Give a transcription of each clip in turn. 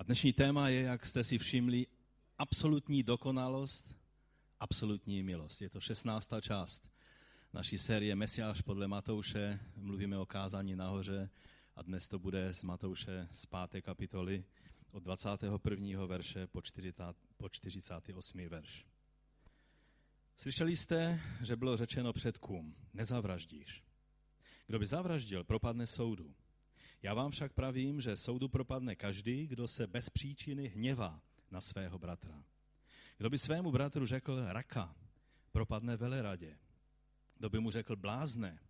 A dnešní téma je, jak jste si všimli, absolutní dokonalost, absolutní milost. Je to 16. část naší série Mesiáš podle Matouše. Mluvíme o kázání nahoře a dnes to bude z Matouše z 5. kapitoly od 21. verše po 48. verš. Slyšeli jste, že bylo řečeno předkům, nezavraždíš. Kdo by zavraždil, propadne soudu. Já vám však pravím, že soudu propadne každý, kdo se bez příčiny hněvá na svého bratra. Kdo by svému bratru řekl raka, propadne veleradě. Kdo by mu řekl blázne,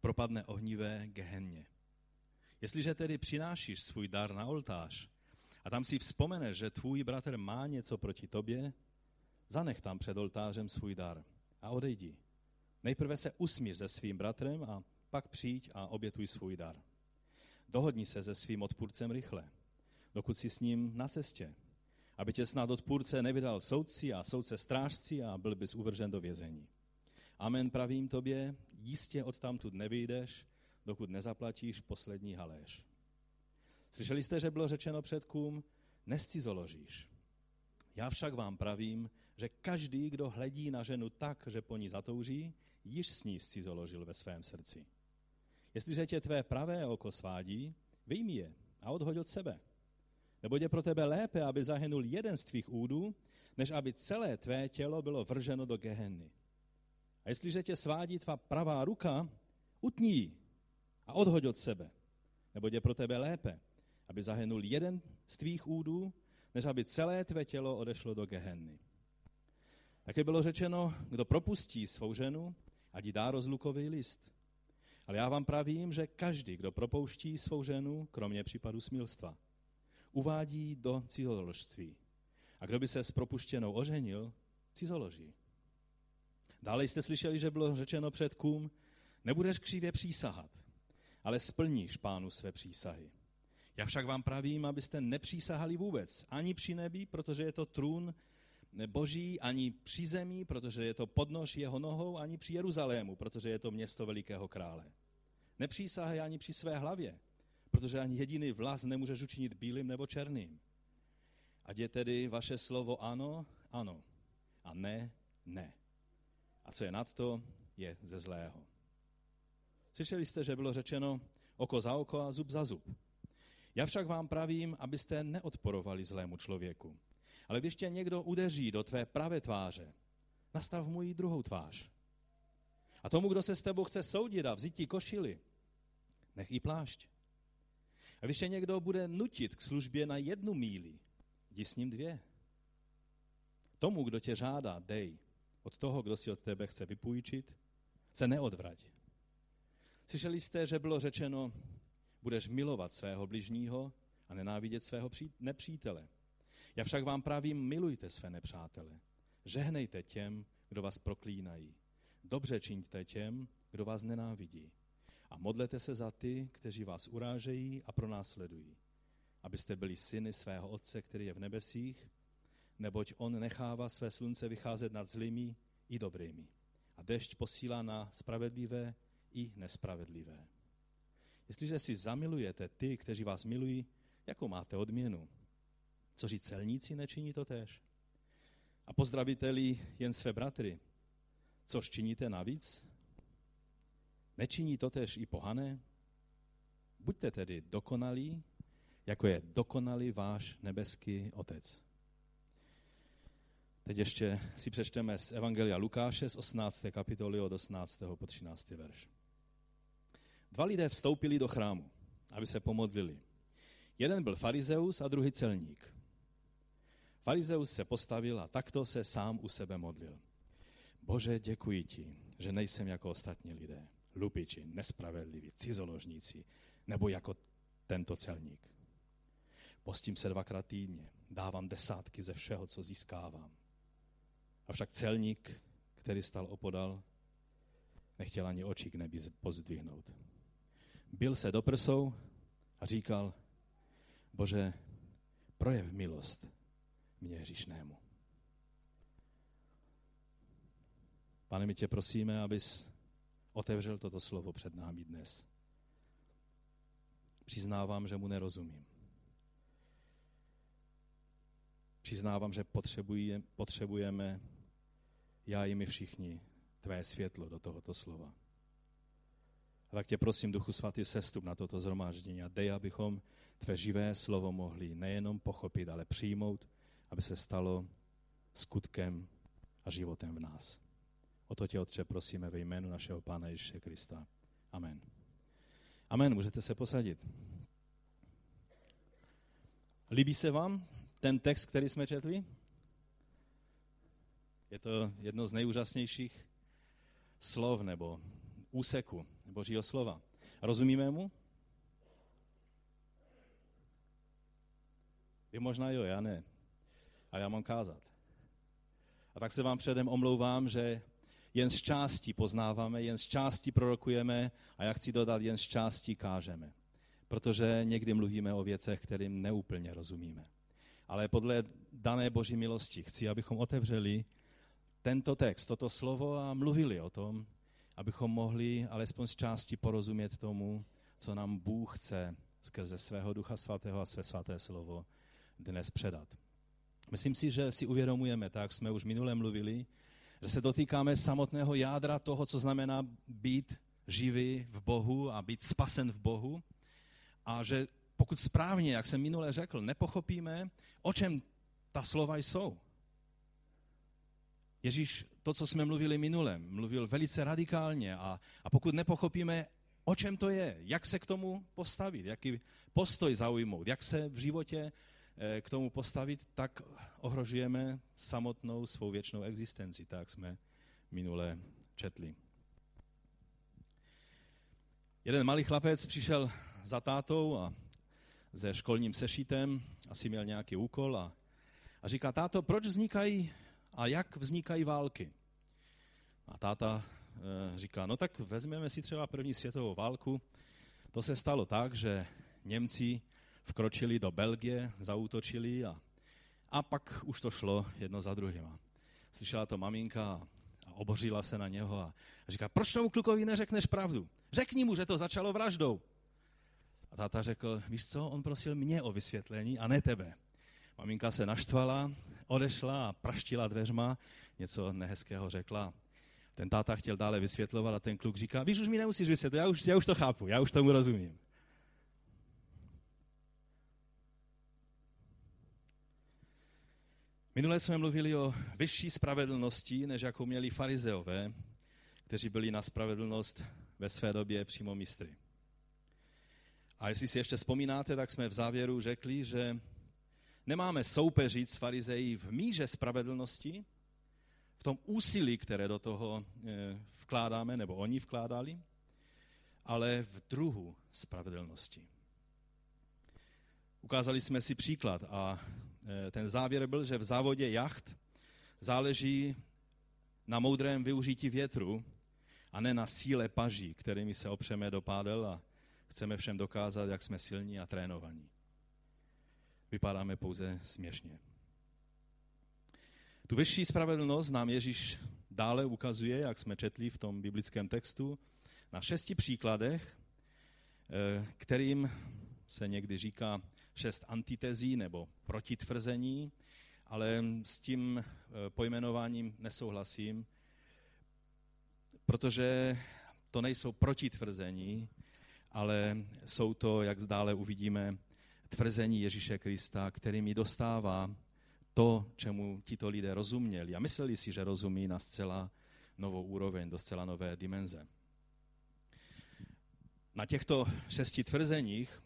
propadne ohnivé gehenně. Jestliže tedy přinášíš svůj dar na oltář a tam si vzpomeneš, že tvůj bratr má něco proti tobě, zanech tam před oltářem svůj dar a odejdi. Nejprve se usmíř se svým bratrem a pak přijď a obětuj svůj dar. Dohodni se se svým odpůrcem rychle, dokud jsi s ním na cestě, aby tě snad odpůrce nevydal soudci a soudce strážci a byl bys uvržen do vězení. Amen, pravím tobě, jistě odtamtud nevyjdeš, dokud nezaplatíš poslední haléř. Slyšeli jste, že bylo řečeno předkům, nezcizoložíš. Já však vám pravím, že každý, kdo hledí na ženu tak, že po ní zatouží, již s ní zcizoložil ve svém srdci. Jestliže tě tvé pravé oko svádí, vyjmi je a odhoď od sebe. Nebo je pro tebe lépe, aby zahynul jeden z tvých údů, než aby celé tvé tělo bylo vrženo do gehenny. A jestliže tě svádí tvá pravá ruka, utni ji a odhoď od sebe. Nebo je pro tebe lépe, aby zahynul jeden z tvých údů, než aby celé tvé tělo odešlo do gehenny. Také bylo řečeno, kdo propustí svou ženu, ať jí dá rozlukový list. Ale já vám pravím, že každý, kdo propouští svou ženu, kromě případu smilstva, uvádí do cizoložství. A kdo by se s propuštěnou oženil, cizoloží. Dále jste slyšeli, že bylo řečeno předkům, nebudeš křivě přísahat, ale splníš Pánu své přísahy. Já však vám pravím, abyste nepřísahali vůbec, ani při nebi, protože je to trůn Boží, ani při zemi, protože je to podnož jeho nohou, ani při Jeruzalému, protože je to město velikého krále. Nepřísahaj ani při své hlavě, protože ani jediný vlas nemůžeš učinit bílým nebo černým. Ať je tedy vaše slovo ano, ano, a ne, ne. A co je nadto, je ze zlého. Slyšeli jste, že bylo řečeno oko za oko a zub za zub. Já však vám pravím, abyste neodporovali zlému člověku. Ale když tě někdo udeří do tvé pravé tváře, nastav mu jí druhou tvář. A tomu, kdo se s tebou chce soudit a vzít ti košili, nech i plášť. A když tě někdo bude nutit k službě na 1 míli, jdi s ním 2. Tomu, kdo tě žádá, dej. Od toho, kdo si od tebe chce vypůjčit, se neodvrať. Slyšeli jste, že bylo řečeno, budeš milovat svého bližního a nenávidět svého nepřítele. Já však vám pravím, milujte své nepřátele. Žehnejte těm, kdo vás proklínají. Dobře čiňte těm, kdo vás nenávidí. A modlete se za ty, kteří vás urážejí a pronásledují. Abyste byli syny svého Otce, který je v nebesích, neboť on nechává své slunce vycházet nad zlými i dobrými. A dešť posílá na spravedlivé i nespravedlivé. Jestliže si zamilujete ty, kteří vás milují, jakou máte odměnu? Což celníci nečiní to též. A pozdravíte-li jen své bratry, což činíte navíc? Nečiní to též i pohané? Buďte tedy dokonalí, jako je dokonalý váš nebeský Otec. Teď ještě si přečteme z Evangelia Lukáše z 18. kapitoly od 18. po 13. verš. 2 lidé vstoupili do chrámu, aby se pomodlili. Jeden byl farizeus a druhý celník. Farizeus se postavil a takto se sám u sebe modlil. Bože, děkuji ti, že nejsem jako ostatní lidé, lupiči, nespravedliví, cizoložníci, nebo jako tento celník. Postím se 2krát týdně, dávám 10 ze všeho, co získávám. Avšak celník, který stal opodal, nechtěl ani oči k nebi pozdvihnout. Bil se do prsou a říkal, Bože, projev milost mně hříšnému. Pane, my tě prosíme, abys otevřel toto slovo před námi dnes. Přiznávám, že mu nerozumím. Přiznávám, že potřebujeme, já i my všichni, tvé světlo do tohoto slova. A tak tě prosím, Duchu Svatý, sestup na toto shromáždění a dej, abychom tvé živé slovo mohli nejenom pochopit, ale přijmout, aby se stalo skutkem a životem v nás. O to tě, Otče, prosíme ve jménu našeho Pána Ježíše Krista. Amen. Amen, můžete se posadit. Líbí se vám ten text, který jsme četli? Je to jedno z nejúžasnějších slov nebo úseku Božího slova. Rozumíme mu? Vy možná jo, já ne. A já mám kázat. A tak se vám předem omlouvám, že jen z části poznáváme, jen z části prorokujeme a já chci dodat, jen z části kážeme. Protože někdy mluvíme o věcech, kterým neúplně rozumíme. Ale podle dané Boží milosti chci, abychom otevřeli tento text, toto slovo a mluvili o tom, abychom mohli alespoň z části porozumět tomu, co nám Bůh chce skrze svého Ducha Svatého a své svaté slovo dnes předat. Myslím si, že si uvědomujeme, tak jsme už minule mluvili, že se dotýkáme samotného jádra toho, co znamená být živý v Bohu a být spasen v Bohu a že pokud správně, jak jsem minule řekl, nepochopíme, o čem ta slova jsou. Ježíš, to, co jsme mluvili minule, mluvil velice radikálně a pokud nepochopíme, o čem to je, jak se k tomu postavit, jaký postoj zaujmout, jak se v životě k tomu postavit, tak ohrožujeme samotnou svou věčnou existenci, tak jsme minule četli. Jeden malý chlapec přišel za tátou a se školním sešítem, asi měl nějaký úkol a říká, táto, proč vznikají a jak vznikají války? A táta říká, no tak vezmeme si třeba první světovou válku. To se stalo tak, že Němci vkročili do Belgie, zaútočili a pak už to šlo jedno za druhým. Slyšela to maminka a obořila se na něho a říká, proč tomu klukovi neřekneš pravdu? Řekni mu, že to začalo vraždou. A táta řekl, víš co, on prosil mě o vysvětlení a ne tebe. Maminka se naštvala, odešla a praštila dveřma, něco nehezkého řekla. Ten táta chtěl dále vysvětlovat a ten kluk říká, víš, už mi nemusíš vysvětlit, já už to chápu, já už tomu rozumím. Minule jsme mluvili o vyšší spravedlnosti, než jakou měli farizeové, kteří byli na spravedlnost ve své době přímo mistry. A jestli si ještě vzpomínáte, tak jsme v závěru řekli, že nemáme soupeřit s farizeji v míře spravedlnosti, v tom úsilí, které do toho vkládáme, nebo oni vkládali, ale v druhu spravedlnosti. Ukázali jsme si příklad a ten závěr byl, že v závodě jacht záleží na moudrém využití větru a ne na síle paží, kterými se opřeme do pádel a chceme všem dokázat, jak jsme silní a trénovaní. Vypadáme pouze směšně. Tu vyšší spravedlnost nám Ježíš dále ukazuje, jak jsme četli v tom biblickém textu, na 6 příkladech, kterým se někdy říká 6 antitezí nebo protitvrzení, ale s tím pojmenováním nesouhlasím, protože to nejsou protitvrzení, ale jsou to, jak dále uvidíme, tvrzení Ježíše Krista, kterými dostává to, čemu tito lidé rozuměli a mysleli si, že rozumí, na zcela novou úroveň, do zcela nové dimenze. Na těchto 6 tvrzeních,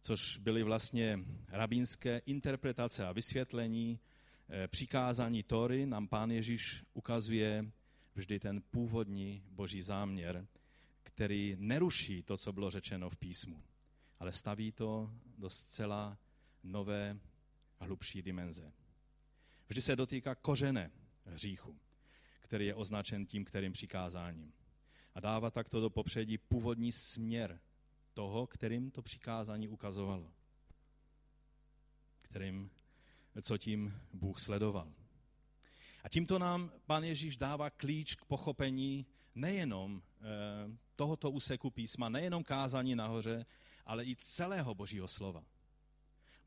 což byly vlastně rabínské interpretace a vysvětlení, přikázání Tóry, nám Pán Ježíš ukazuje vždy ten původní Boží záměr, který neruší to, co bylo řečeno v písmu, ale staví to do zcela nové a hlubší dimenze. Vždy se dotýká kořene hříchu, který je označen tím, kterým přikázáním. A dává takto do popředí původní směr toho, kterým to přikázání ukazovalo. Co tím Bůh sledoval. A tímto nám Pán Ježíš dává klíč k pochopení nejenom tohoto úseku písma, nejenom kázání nahoře, ale i celého Božího slova.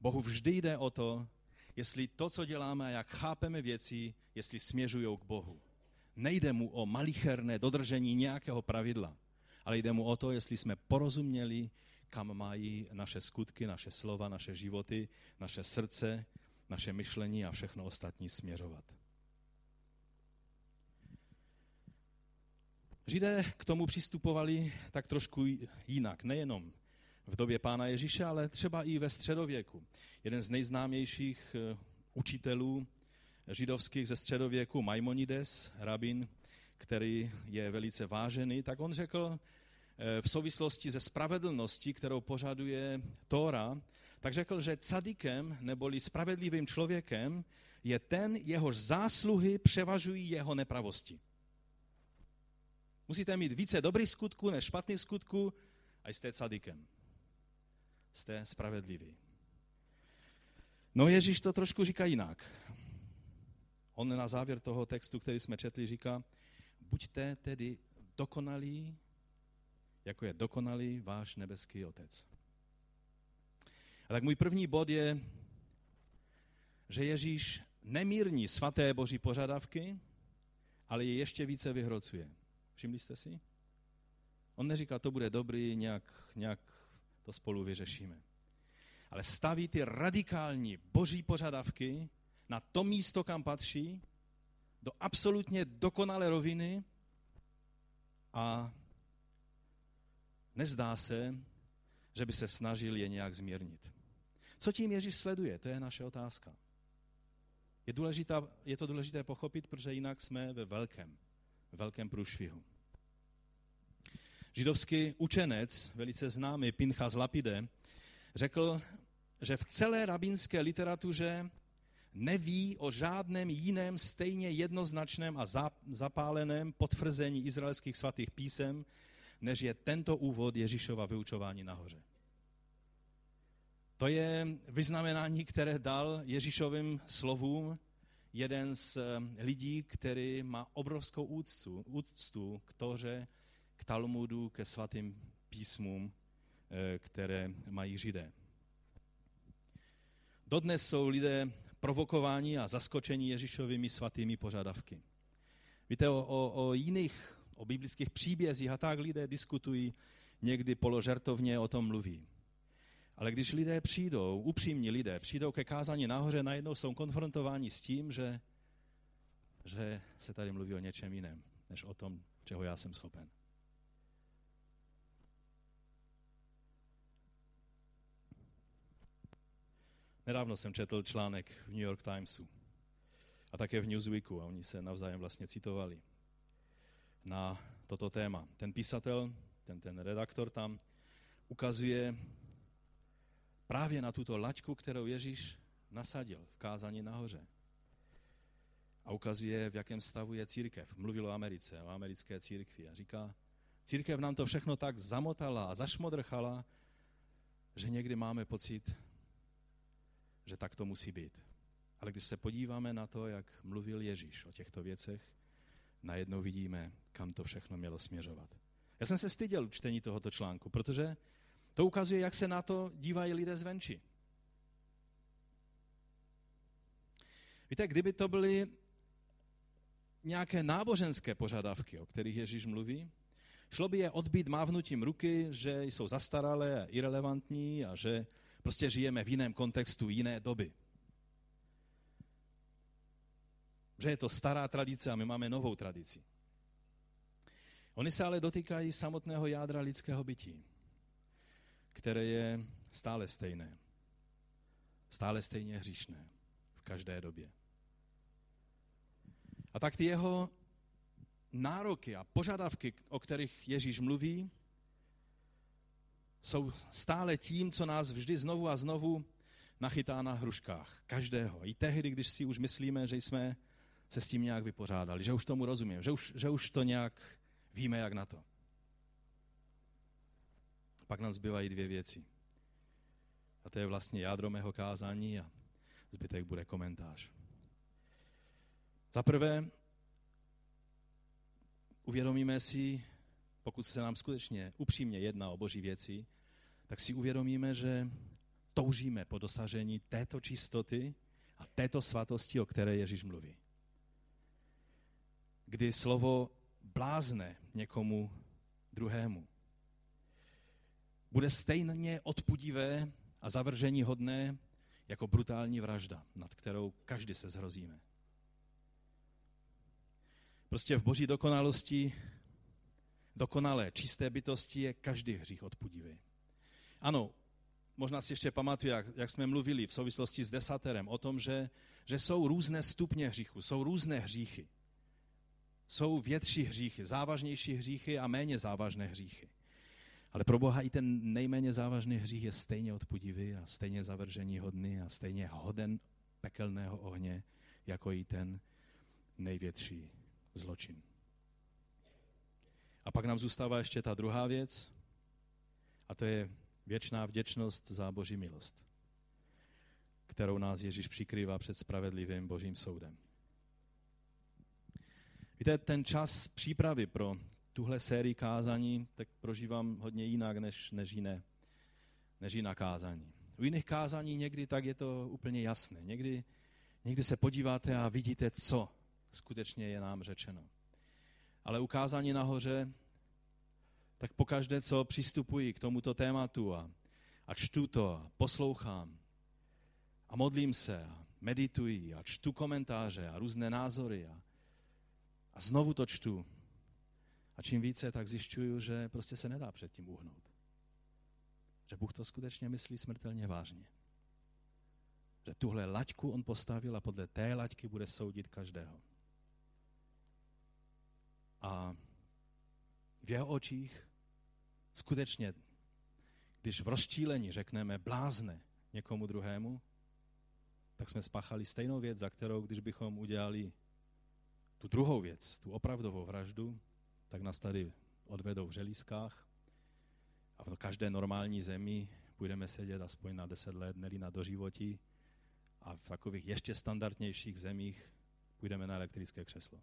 Bohu vždy jde o to, jestli to, co děláme a jak chápeme věci, jestli směřují k Bohu. Nejde mu o malicherné dodržení nějakého pravidla, ale jde mu o to, jestli jsme porozuměli, kam mají naše skutky, naše slova, naše životy, naše srdce, naše myšlení a všechno ostatní směřovat. Židé k tomu přistupovali tak trošku jinak, nejenom v době Pána Ježíše, ale třeba i ve středověku. Jeden z nejznámějších učitelů židovských ze středověku, Maimonides, rabin, který je velice vážený, tak on řekl v souvislosti se spravedlností, kterou požaduje Tóra, tak řekl, že cadikem neboli spravedlivým člověkem je ten, jehož zásluhy převažují jeho nepravosti. Musíte mít více dobrých skutků než špatných skutků a jste cadikem. Jste spravedliví. No Ježíš to trošku říká jinak. On na závěr toho textu, který jsme četli, říká, buďte tedy dokonalí, jako je dokonalý váš nebeský Otec. A tak můj první bod je, že Ježíš nemírní svaté boží požadavky, ale je ještě více vyhrocuje. Všimli jste si? On neříká, to bude dobrý, nějak to spolu vyřešíme. Ale staví ty radikální boží požadavky na to místo, kam patří, do absolutně dokonalé roviny a nezdá se, že by se snažil je nějak zmírnit. Co tím Ježíš sleduje? To je naše otázka. Je to důležité pochopit, protože jinak jsme ve velkém průšvihu. Židovský učenec, velice známý Pinchas Lapide, řekl, že v celé rabínské literatuře neví o žádném jiném stejně jednoznačném a zapáleném potvrzení izraelských svatých písem, než je tento úvod Ježíšova vyučování nahoře. To je vyznamenání, které dal Ježíšovým slovům jeden z lidí, který má obrovskou úctu k Tóře, k Talmudu, ke svatým písmům, které mají Židé. Dodnes jsou lidé provokováni a zaskočeni Ježíšovými svatými požadavky. Víte, o jiných, o biblických příbězích a tak lidé diskutují, někdy položertovně o tom mluví. Ale když lidé přijdou, upřímní lidé, přijdou ke kázání nahoře, najednou jsou konfrontováni s tím, že se tady mluví o něčem jiném, než o tom, čeho já jsem schopen. Nedávno jsem četl článek v New York Timesu a také v Newsweeku a oni se navzájem vlastně citovali na toto téma. Ten písatel, ten redaktor tam ukazuje právě na tuto laťku, kterou Ježíš nasadil v kázání nahoře. A ukazuje, v jakém stavu je církev. Mluvil o Americe, o americké církvi a říká, církev nám to všechno tak zamotala a zašmodrchala, že někdy máme pocit, že tak to musí být. Ale když se podíváme na to, jak mluvil Ježíš o těchto věcech, najednou vidíme, kam to všechno mělo směřovat. Já jsem se styděl čtení tohoto článku, protože to ukazuje, jak se na to dívají lidé zvenčí. Víte, kdyby to byly nějaké náboženské požadavky, o kterých Ježíš mluví, šlo by je odbít mávnutím ruky, že jsou zastaralé a irelevantní a že prostě žijeme v jiném kontextu, jiné doby. Že je to stará tradice a my máme novou tradici. Oni se ale dotýkají samotného jádra lidského bytí, které je stále stejné. Stále stejně hříšné v každé době. A tak ty jeho nároky a požadavky, o kterých Ježíš mluví, jsou stále tím, co nás vždy znovu a znovu nachytá na hruškách. Každého. I tehdy, když si už myslíme, že jsme se s tím nějak vypořádali, že už tomu rozumím, že už to nějak víme, jak na to. Pak nám zbývají dvě věci. A to je vlastně jádro mého kázání a zbytek bude komentář. Za prvé, uvědomíme si, pokud se nám skutečně upřímně jedná o boží věci, tak si uvědomíme, že toužíme po dosažení této čistoty a této svatosti, o které Ježíš mluví. Kdy slovo blázne někomu druhému. Bude stejně odpudivé a zavrženíhodné jako brutální vražda, nad kterou každý se zhrozíme. Prostě v boží dokonalosti, dokonalé, čisté bytosti je každý hřích odpudivý. Ano, možná si ještě pamatuju, jak jsme mluvili v souvislosti s desaterem o tom, že jsou různé stupně hříchu, jsou různé hříchy. Jsou větší hříchy, závažnější hříchy a méně závažné hříchy. Ale pro Boha i ten nejméně závažný hřích je stejně odpudivý a stejně zavrženíhodný a stejně hoden pekelného ohně, jako i ten největší zločin. A pak nám zůstává ještě ta druhá věc, a to je věčná vděčnost za boží milost, kterou nás Ježíš přikrývá před spravedlivým božím soudem. Víte, ten čas přípravy pro tuhle sérii kázání tak prožívám hodně jinak než jiná kázání. U jiných kázání někdy tak je to úplně jasné. Někdy se podíváte a vidíte, co skutečně je nám řečeno. Ale u kázání nahoře, tak pokaždé, co přistupuji k tomuto tématu a čtu to a poslouchám a modlím se a medituji a čtu komentáře a různé názory a znovu to čtu. A čím více, tak zjišťuju, že prostě se nedá před tím uhnout. Že Bůh to skutečně myslí smrtelně vážně. Že tuhle laťku on postavil a podle té laťky bude soudit každého. A v jeho očích skutečně, když v rozčílení řekneme blázne někomu druhému, tak jsme spáchali stejnou věc, za kterou, když bychom udělali tu druhou věc, tu opravdovou vraždu, tak nás tady odvedou v řelízkách a v každé normální zemi budeme sedět aspoň na 10 let, ne-li na doživotí, a v takových ještě standardnějších zemích půjdeme na elektrické křeslo.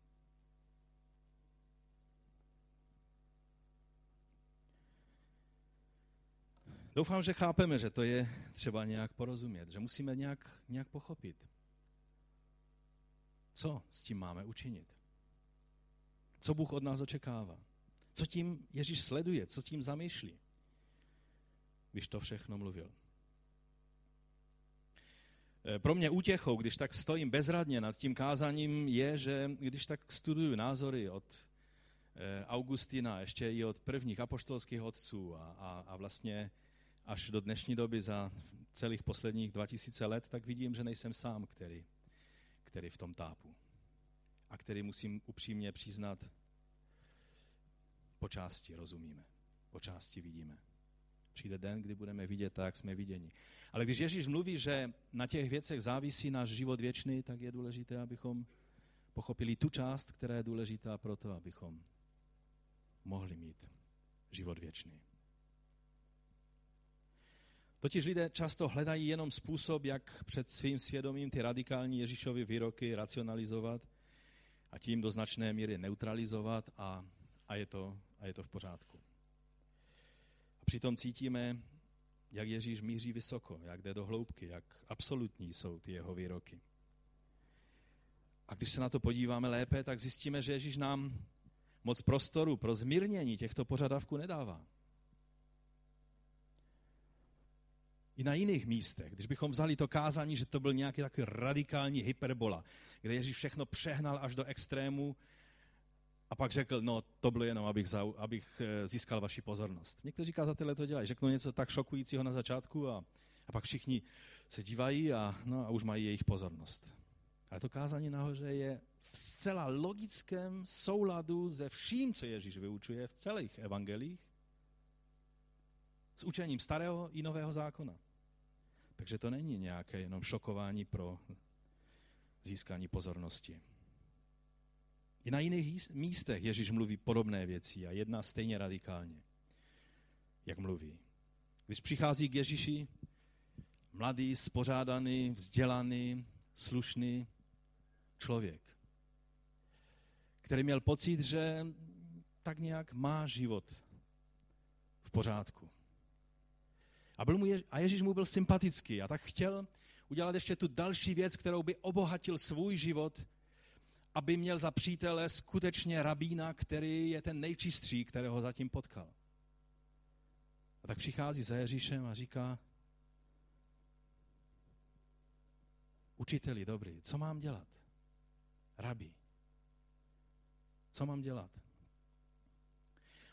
Doufám, že chápeme, že to je třeba nějak porozumět, že musíme nějak pochopit, co s tím máme učinit. Co Bůh od nás očekává? Co tím Ježíš sleduje? Co tím zamýšlí? Když to všechno mluvil. Pro mě útěchou, když tak stojím bezradně nad tím kázáním, je, že když tak studuju názory od Augustina, ještě i od prvních apoštolských otců a vlastně až do dnešní doby za celých posledních 2000 let, tak vidím, že nejsem sám, který v tom tápu. A který, musím upřímně přiznat, po části rozumíme, po části vidíme. Přijde den, kdy budeme vidět tak, jak jsme viděni. Ale když Ježíš mluví, že na těch věcech závisí náš život věčný, tak je důležité, abychom pochopili tu část, která je důležitá pro to, abychom mohli mít život věčný. Totiž lidé často hledají jenom způsob, jak před svým svědomím ty radikální Ježíšovy výroky racionalizovat a tím do značné míry neutralizovat a je to v pořádku. A přitom cítíme, jak Ježíš míří vysoko, jak jde do hloubky, jak absolutní jsou ty jeho výroky. A když se na to podíváme lépe, tak zjistíme, že Ježíš nám moc prostoru pro zmírnění těchto požadavků nedává. I na jiných místech, když bychom vzali to kázání, že to byl nějaký takový radikální hyperbola, kde Ježíš všechno přehnal až do extrému a pak řekl, no to bylo jenom, abych získal vaši pozornost. Někteří kazatelé to dělají, řeknou něco tak šokujícího na začátku a pak všichni se dívají a už mají jejich pozornost. Ale to kázání nahoře je v zcela logickém souladu se vším, co Ježíš vyučuje v celých evangelích, s učením starého i nového zákona. Takže to není nějaké jenom šokování pro získání pozornosti. I na jiných místech Ježíš mluví podobné věci a jedná stejně radikálně, jak mluví. Když přichází k Ježíši mladý, spořádaný, vzdělaný, slušný člověk, který měl pocit, že tak nějak má život v pořádku. A Ježíš mu byl sympatický a tak chtěl udělat ještě tu další věc, kterou by obohatil svůj život, aby měl za přítele skutečně rabína, který je ten nejčistší, kterého zatím potkal. A tak přichází za Ježíšem a říká: Učiteli dobrý, co mám dělat? Rabí, co mám dělat?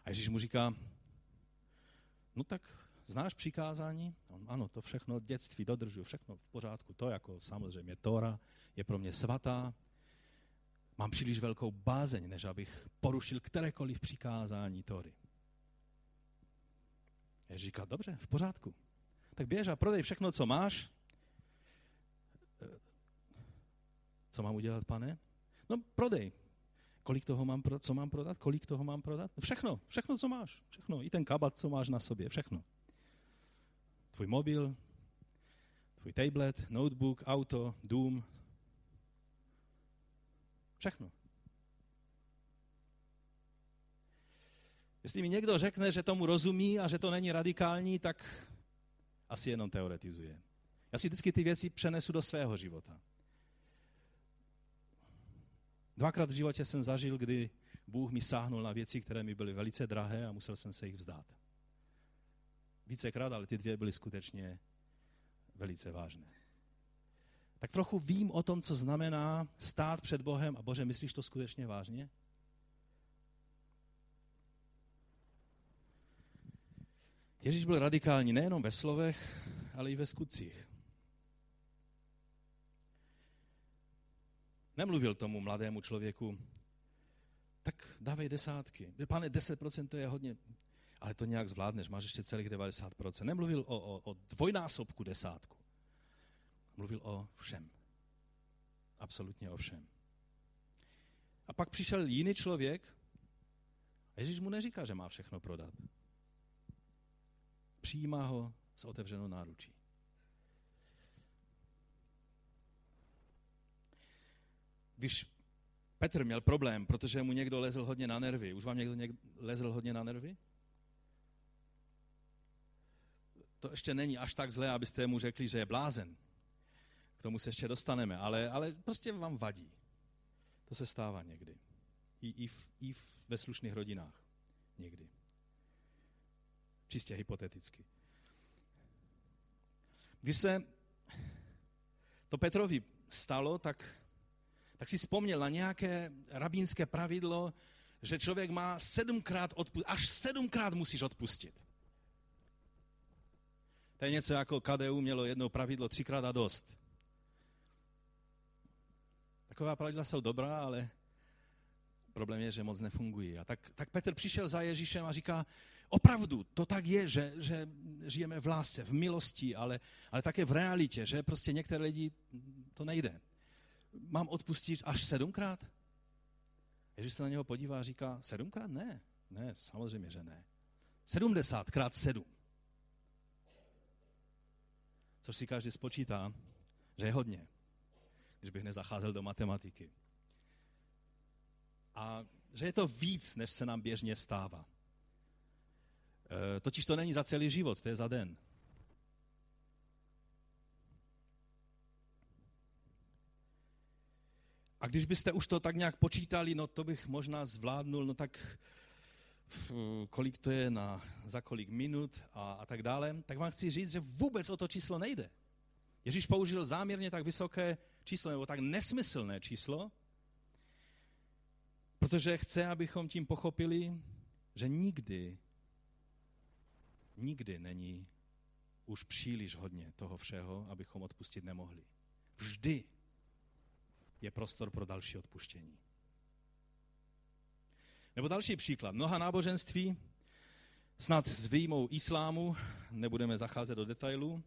A Ježíš mu říká: No tak znáš přikázání? Ano, to všechno od dětství dodržuju, všechno v pořádku, to jako samozřejmě Tóra je pro mě svatá. Mám příliš velkou bázeň, než abych porušil kterékoliv přikázání Tóry. Ježíš říká: Dobře, v pořádku. Tak běž a prodej všechno, co máš. Co mám udělat, pane? No prodej. Kolik toho mám, co mám prodat? Kolik toho mám prodat? Všechno, všechno, co máš. Všechno, i ten kabát, co máš na sobě, všechno. Tvůj mobil, tvůj tablet, notebook, auto, dům. Všechno. Jestli mi někdo řekne, že tomu rozumí a že to není radikální, tak asi jenom teoretizuje. Já si vždycky ty věci přenesu do svého života. Dvakrát v životě jsem zažil, kdy Bůh mi sáhnul na věci, které mi byly velice drahé a musel jsem se jich vzdát. Vícekrát, ale ty dvě byly skutečně velice vážné. Tak trochu vím o tom, co znamená stát před Bohem a Bože, myslíš to skutečně vážně? Ježíš byl radikální nejenom ve slovech, ale i ve skutcích. Nemluvil tomu mladému člověku: Tak dávej desátky. Pane, 10% to je hodně, ale to nějak zvládneš, máš ještě celých 90%. Nemluvil o dvojnásobku desátku. Mluvil o všem. Absolutně o všem. A pak přišel jiný člověk a Ježíš mu neříká, že má všechno prodat. Přijímá ho s otevřenou náručí. Když Petr měl problém, protože mu někdo lezl hodně na nervy. Už vám někdo lezl hodně na nervy? To ještě není až tak zlé, abyste mu řekli, že je blázen. K tomu se ještě dostaneme, ale prostě vám vadí. To se stává někdy. I ve slušných rodinách někdy. Čistě hypoteticky. Když se to Petrovi stalo, tak si vzpomněl na nějaké rabínské pravidlo, že člověk má 7krát odpustit, až 7krát musíš odpustit. To je něco jako KDU mělo jedno pravidlo 3krát a dost. Taková pravidla jsou dobrá, ale problém je, že moc nefungují. A tak Petr přišel za Ježíšem a říká: Opravdu, to tak je, že žijeme v lásce, v milosti, ale také v realitě, že prostě některé lidi to nejde. Mám odpustit až 7krát? Ježíš se na něho podívá a říká: 7krát? Ne, samozřejmě, že ne. 70x7. Což si každý spočítá, že je hodně, když bych nezacházel do matematiky. A že je to víc, než se nám běžně stává. Totiž to není za celý život, to je za den. A když byste už to tak nějak počítali, no to bych možná zvládnul, no tak kolik to je za kolik minut a tak dále, tak vám chci říct, že vůbec o to číslo nejde. Ježíš použil záměrně tak vysoké číslo, nebo tak nesmyslné číslo, protože chce, abychom tím pochopili, že nikdy není už příliš hodně toho všeho, abychom odpustit nemohli. Vždy je prostor pro další odpuštění. Nebo další příklad. Mnoha náboženství, snad s výjimou islámu, nebudeme zacházet do detailů,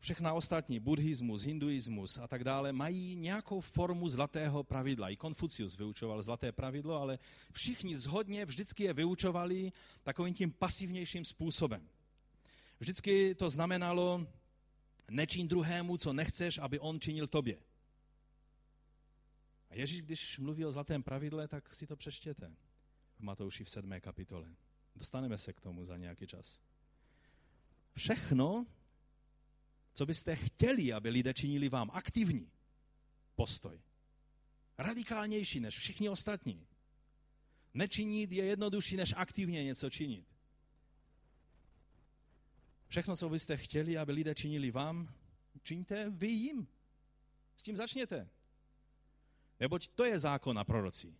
všechna ostatní, buddhismus, hinduismus a tak dále, mají nějakou formu zlatého pravidla. I Konfucius vyučoval zlaté pravidlo, ale všichni shodně vždycky je vyučovali takovým tím pasivnějším způsobem. Vždycky to znamenalo: nečin druhému, co nechceš, aby on činil tobě. A Ježíš, když mluví o zlatém pravidle, tak si to přečtěte v Matouši v 7. kapitole. Dostaneme se k tomu za nějaký čas. Všechno, Co byste chtěli, aby lidé činili vám? Aktivní postoj. Radikálnější než všichni ostatní. Nečinit je jednodušší, než aktivně něco činit. Všechno, co byste chtěli, aby lidé činili vám, čiňte vy jim. S tím začněte. Neboť to je zákon a prorocí.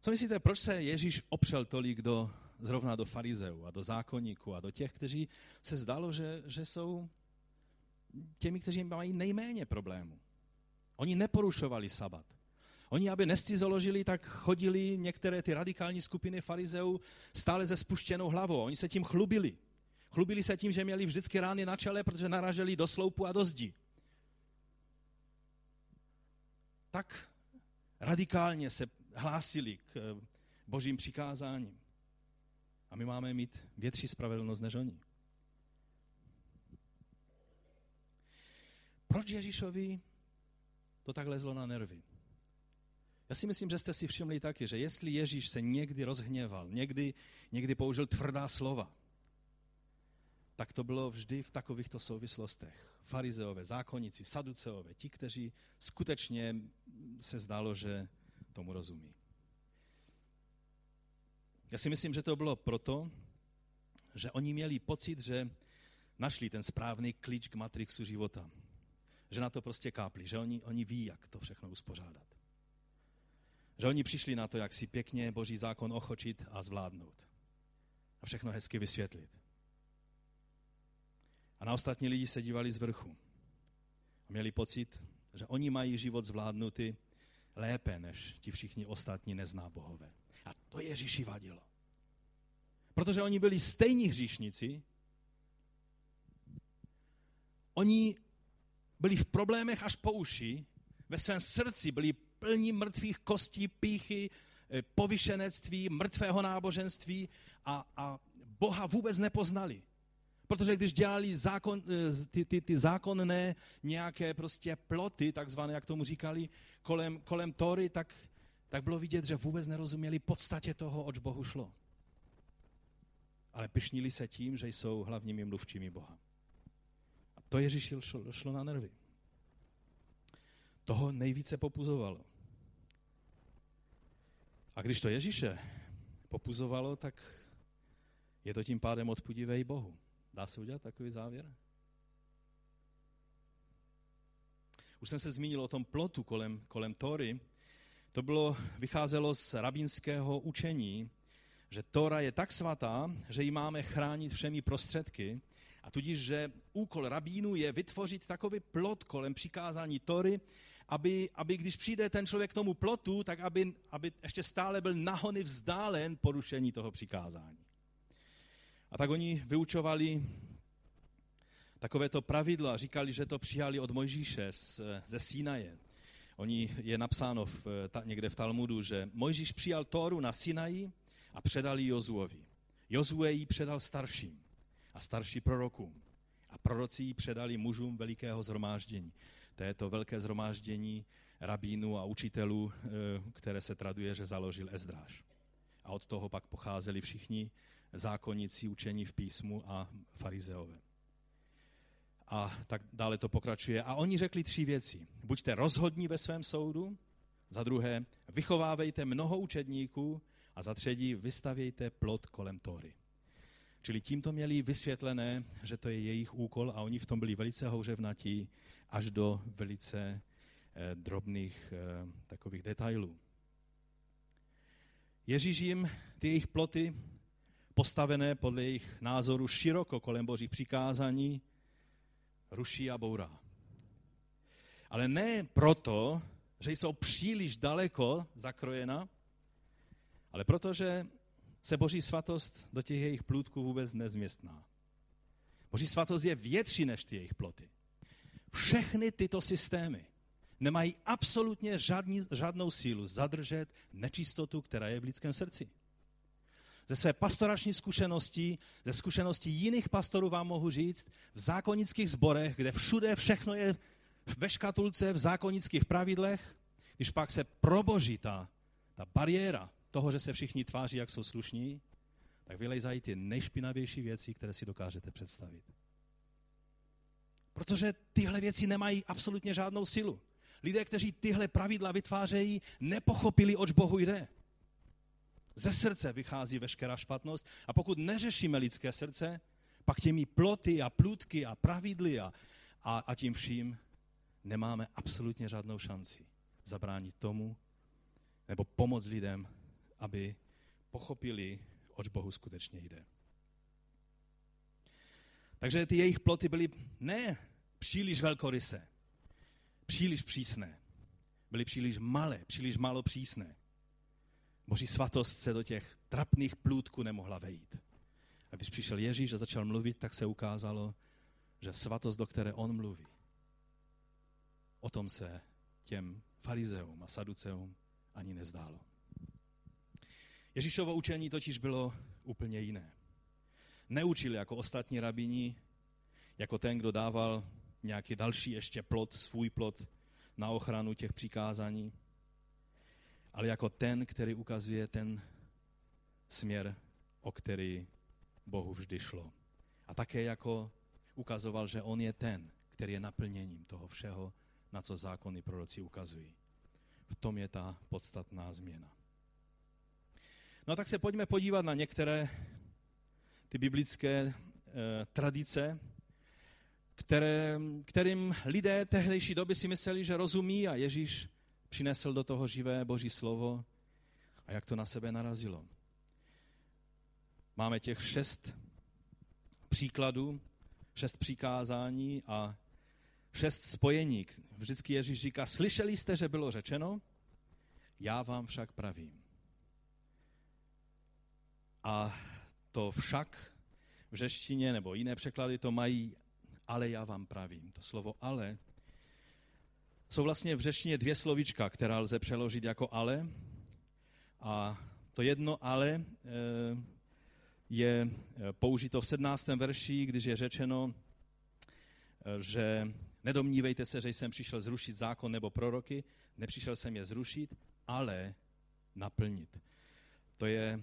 Co myslíte, proč se Ježíš opřel tolik zrovna do farizeů a do zákonníků a do těch, kteří se zdalo, že jsou těmi, kteří mají nejméně problémů. Oni neporušovali sabat. Oni, aby nescizoložili, tak chodili některé ty radikální skupiny farizeů stále se spuštěnou hlavou. Oni se tím chlubili. Chlubili se tím, že měli vždycky rány na čele, protože naraželi do sloupu a do zdi. Tak radikálně se hlásili k božím přikázáním. A my máme mít větší spravedlnost než oni. Proč Ježíšovi to tak lezlo na nervy? Já si myslím, že jste si všimli taky, že jestli Ježíš se někdy rozhněval, někdy použil tvrdá slova, tak to bylo vždy v takovýchto souvislostech. Farizeové, zákonníci, saduceové, ti, kteří skutečně se zdálo, že tomu rozumí. Já si myslím, že to bylo proto, že oni měli pocit, že našli ten správný klíč k matrixu života. Že na to prostě kápli, že oni ví, jak to všechno uspořádat. Že oni přišli na to, jak si pěkně boží zákon ochočit a zvládnout. A všechno hezky vysvětlit. A na ostatní lidi se dívali z vrchu. A měli pocit, že oni mají život zvládnutý lépe, než ti všichni ostatní nezná bohové. A to Ježíši vadilo. Protože oni byli stejní hříšnici. Oni byli v problémech až po uši, ve svém srdci byli plní mrtvých kostí, pýchy, povyšenectví, mrtvého náboženství a Boha vůbec nepoznali. Protože když dělali ty zákonné nějaké prostě ploty, takzvané, jak tomu říkali, kolem Tóry, tak bylo vidět, že vůbec nerozuměli podstatě toho, oč Bohu šlo. Ale pyšnili se tím, že jsou hlavními mluvčími Boha. A to Ježíši šlo na nervy. Toho nejvíce popuzovalo. A když to Ježíše popuzovalo, tak je to tím pádem odpudivé i Bohu. Dá se udělat takový závěr? Už jsem se zmínil o tom plotu kolem Tóry. To vycházelo z rabínského učení, že Tóra je tak svatá, že ji máme chránit všemi prostředky a tudíž, že úkol rabínů je vytvořit takový plot kolem přikázání Tóry, aby když přijde ten člověk k tomu plotu, tak aby ještě stále byl nahony vzdálen porušení toho přikázání. A tak oni vyučovali takovéto pravidla, říkali, že to přijali od Mojžíše ze Sinaje. Oni je napsáno někde v Talmudu, že Mojžíš přijal Tóru na Sinaji a předal ji Jozuovi. Jozue ji předal starším a starší prorokům. A proroci ji předali mužům velikého shromáždění. To je to velké shromáždění rabínů a učitelů, které se traduje, že založil Ezdráš. A od toho pak pocházeli všichni zákonníci, učení v písmu a farizeové. A tak dále to pokračuje. A oni řekli 3 věci. Buďte rozhodní ve svém soudu, za druhé vychovávejte mnoho učedníků a za třetí vystavějte plot kolem Tóry. Čili tímto měli vysvětlené, že to je jejich úkol a oni v tom byli velice houževnatí až do velice drobných takových detailů. Ježíš jim ty jejich ploty postavené podle jejich názoru široko kolem božích přikázání ruší a bourá. Ale ne proto, že jsou příliš daleko zakrojena, ale protože se boží svatost do těch jejich plůtků vůbec nezměstná. Boží svatost je větší než ty jejich ploty. Všechny tyto systémy nemají absolutně žádnou sílu zadržet nečistotu, která je v lidském srdci. Ze své pastorační zkušenosti, ze zkušeností jiných pastorů vám mohu říct, v zákonických sborech, kde všude všechno je ve škatulce, v zákonických pravidlech, když pak se proboží ta bariéra toho, že se všichni tváří, jak jsou slušní, tak vylejzají ty nejšpinavější věci, které si dokážete představit. Protože tyhle věci nemají absolutně žádnou silu. Lidé, kteří tyhle pravidla vytvářejí, nepochopili, oč Bohu jde. Ze srdce vychází veškerá špatnost a pokud neřešíme lidské srdce, pak těmi ploty a plůtky a pravidly a tím vším nemáme absolutně žádnou šanci zabránit tomu nebo pomoct lidem, aby pochopili, oč Bohu skutečně jde. Takže ty jejich ploty byly ne příliš velkorysé, příliš přísné, byly příliš malé, příliš málo přísné. Boží svatost se do těch trapných plůtků nemohla vejít. A když přišel Ježíš a začal mluvit, tak se ukázalo, že svatost, do které on mluví, o tom se těm farizeům a saduceům ani nezdálo. Ježíšovo učení totiž bylo úplně jiné. Neučili jako ostatní rabíni, jako ten, kdo dával nějaký další ještě plot, svůj plot na ochranu těch přikázání, ale jako ten, který ukazuje ten směr, o který Bohu vždy šlo. A také jako ukazoval, že on je ten, který je naplněním toho všeho, na co zákony proroci ukazují. V tom je ta podstatná změna. No a tak se pojďme podívat na některé ty biblické tradice, kterým lidé tehdejší doby si mysleli, že rozumí a Ježíš přinesl do toho živé Boží slovo a jak to na sebe narazilo. Máme těch 6 příkladů, 6 přikázání a 6 spojení. Vždycky Ježíš říká, slyšeli jste, že bylo řečeno, já vám však pravím. A to však v řeštině nebo jiné překlady to mají, ale já vám pravím. To slovo ale jsou vlastně v řeštině 2 slovíčka, která lze přeložit jako ale. A to jedno ale je použito v 17. verši, když je řečeno, že nedomnívejte se, že jsem přišel zrušit zákon nebo proroky, nepřišel jsem je zrušit, ale naplnit. To je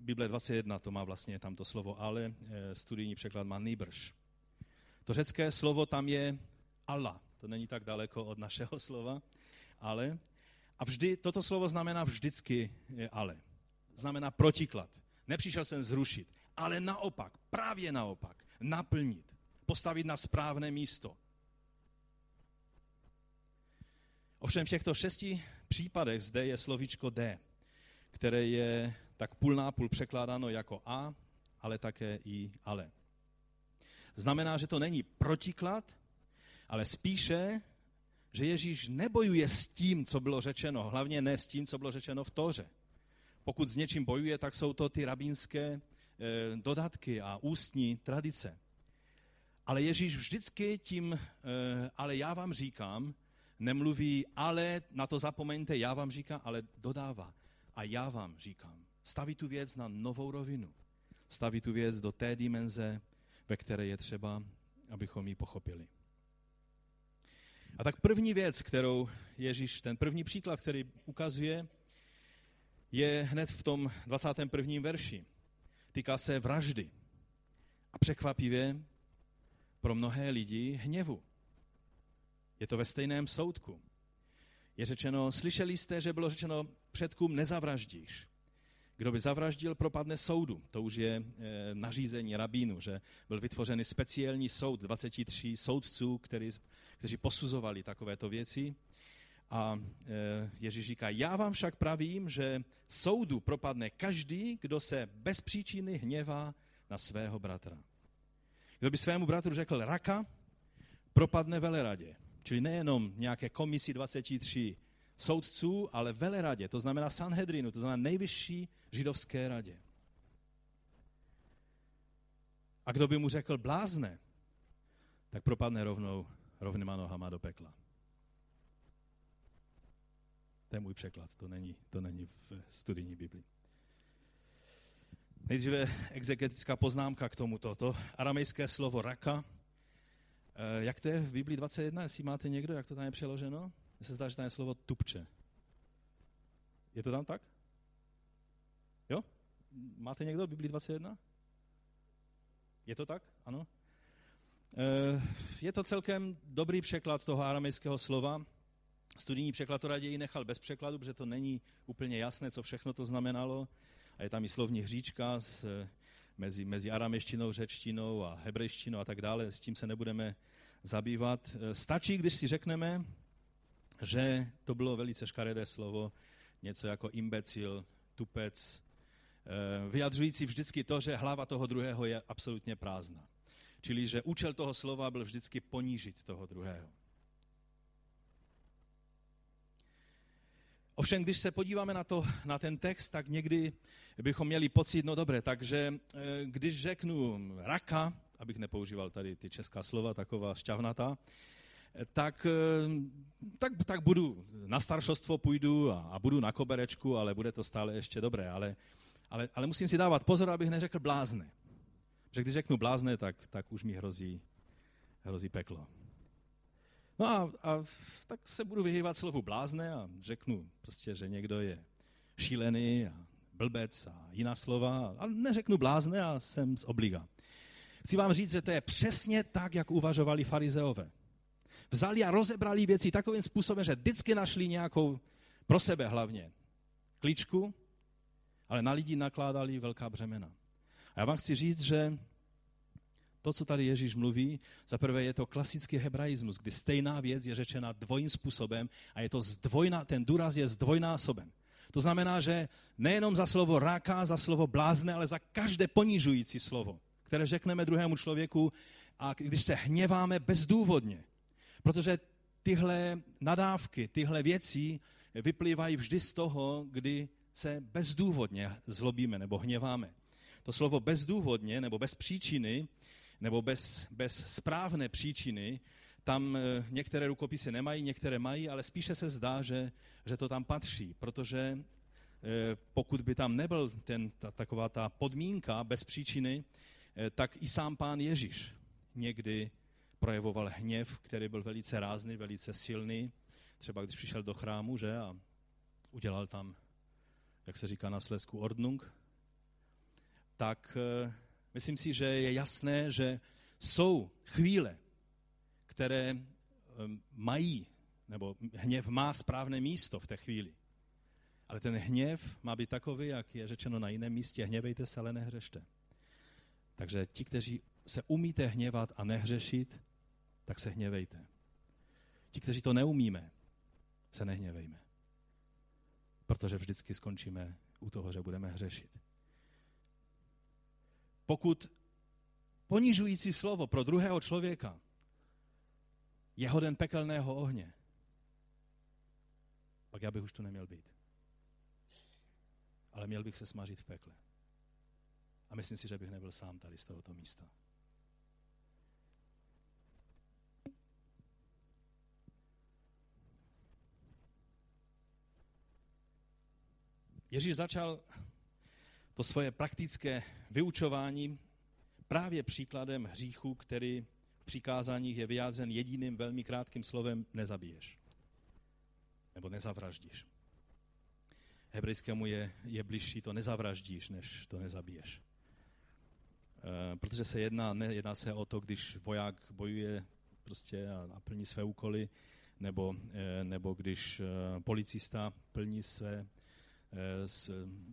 Bible 21, to má vlastně tamto slovo ale, studijní překlad má nýbrž. To řecké slovo tam je alla, to není tak daleko od našeho slova, ale. A vždy, toto slovo znamená vždycky ale. Znamená protiklad. Nepřišel jsem zrušit, ale naopak, právě naopak, naplnit, postavit na správné místo. Ovšem v těchto 6 případech zde je slovíčko D, které je tak půl na půl překládáno jako a, ale také i ale. Znamená, že to není protiklad, ale spíše, že Ježíš nebojuje s tím, co bylo řečeno, hlavně ne s tím, co bylo řečeno v Tóře. Pokud s něčím bojuje, tak jsou to ty rabínské dodatky a ústní tradice. Ale Ježíš vždycky tím, ale já vám říkám, nemluví, ale na to zapomeňte, já vám říkám, ale dodává. A já vám říkám, staví tu věc na novou rovinu. Staví tu věc do té dimenze, ve které je třeba, abychom ji pochopili. A tak první věc, kterou Ježíš, ten první příklad, který ukazuje, je hned v tom 21. verši. Týká se vraždy a překvapivě pro mnohé lidi hněvu. Je to ve stejném soudku. Je řečeno, slyšeli jste, že bylo řečeno předkům nezavraždíš. Kdo by zavraždil, propadne soudu. To už je nařízení rabínů, že byl vytvořený speciální soud 23 soudců, kteří posuzovali takovéto věci. A Ježíš říká, já vám však pravím, že soudu propadne každý, kdo se bez příčiny hněvá na svého bratra. Kdo by svému bratru řekl raka, propadne veleradě. Čili nejenom nějaké komisi 23 soudců, ale veleradě, to znamená Sanhedrinu, to znamená nejvyšší židovské radě. A kdo by mu řekl blázne, tak propadne rovnýma nohama do pekla. To je můj překlad, to není v studijní Biblii. Nejdříve exegetická poznámka k tomuto. To aramejské slovo raka. Jak to je v Biblii 21, jestli máte někdo, jak to tam je přeloženo? Mně se zdá, že tam je slovo tupče. Je to tam tak? Jo? Máte někdo Biblii 21? Je to tak? Ano. Je to celkem dobrý překlad toho aramejského slova. Studijní překlad to raději nechal bez překladu, protože to není úplně jasné, co všechno to znamenalo. A je tam i slovní hříčka mezi aramejštinou, řečtinou a hebrejštinou a tak dále. S tím se nebudeme zabývat. Stačí, když si řekneme, že to bylo velice škaredé slovo, něco jako imbecil, tupec, vyjadřující vždycky to, že hlava toho druhého je absolutně prázdná. Čili, že účel toho slova byl vždycky ponížit toho druhého. Ovšem, když se podíváme na ten text, tak někdy bychom měli pocit, no dobré, takže když řeknu raka, abych nepoužíval tady ty česká slova, taková šťavnatá, tak budu na staršostvo půjdu a budu na koberečku, ale bude to stále ještě dobré. Ale musím si dávat pozor, abych neřekl blázne. Že když řeknu blázne, tak už mi hrozí peklo. No a tak se budu vyhývat slovu blázne a řeknu prostě, že někdo je šílený a blbec a jiná slova. Ale neřeknu blázne a jsem z obliga. Chci vám říct, že to je přesně tak, jak uvažovali farizeové. Vzali a rozebrali věci takovým způsobem, že vždycky našli nějakou, pro sebe hlavně, kličku, ale na lidi nakládali velká břemena. A já vám chci říct, že to, co tady Ježíš mluví, zaprvé je to klasický hebraismus, kdy stejná věc je řečena dvojím způsobem a je to zdvojná, ten důraz je zdvojnásoben. To znamená, že nejenom za slovo ráka, za slovo blázne, ale za každé ponižující slovo, které řekneme druhému člověku a když se hněváme bezdůvodně. Protože tyhle nadávky, tyhle věci vyplývají vždy z toho, kdy se bezdůvodně zlobíme nebo hněváme. To slovo bezdůvodně nebo bez příčiny nebo bez správné příčiny, tam některé rukopisy nemají, některé mají, ale spíše se zdá, že to tam patří, protože pokud by tam nebyl taková ta podmínka bez příčiny, tak i sám pán Ježíš někdy projevoval hněv, který byl velice rázný, velice silný, třeba když přišel do chrámu, že, a udělal tam, jak se říká na Slezsku, ordnung, tak myslím si, že je jasné, že jsou chvíle, které mají, nebo hněv má správné místo v té chvíli. Ale ten hněv má být takový, jak je řečeno na jiném místě, hněvejte se, ale nehřešte. Takže ti, kteří se umíte hněvat a nehřešit, tak se hněvejte. Ti, kteří to neumíme, se nehněvejme. Protože vždycky skončíme u toho, že budeme hřešit. Pokud ponižující slovo pro druhého člověka je hoden pekelného ohně, pak já bych už tu neměl být. Ale měl bych se smažit v pekle. A myslím si, že bych nebyl sám tady z tohoto místa. Ježíš začal to svoje praktické vyučování právě příkladem hříchu, který v přikázáních je vyjádřen jediným velmi krátkým slovem nezabiješ. Nebo nezavraždíš. Hebrejskému je bližší to nezavraždíš, než to nezabiješ. Protože se jedná se o to, když voják bojuje prostě a plní své úkoly, nebo když policista plní své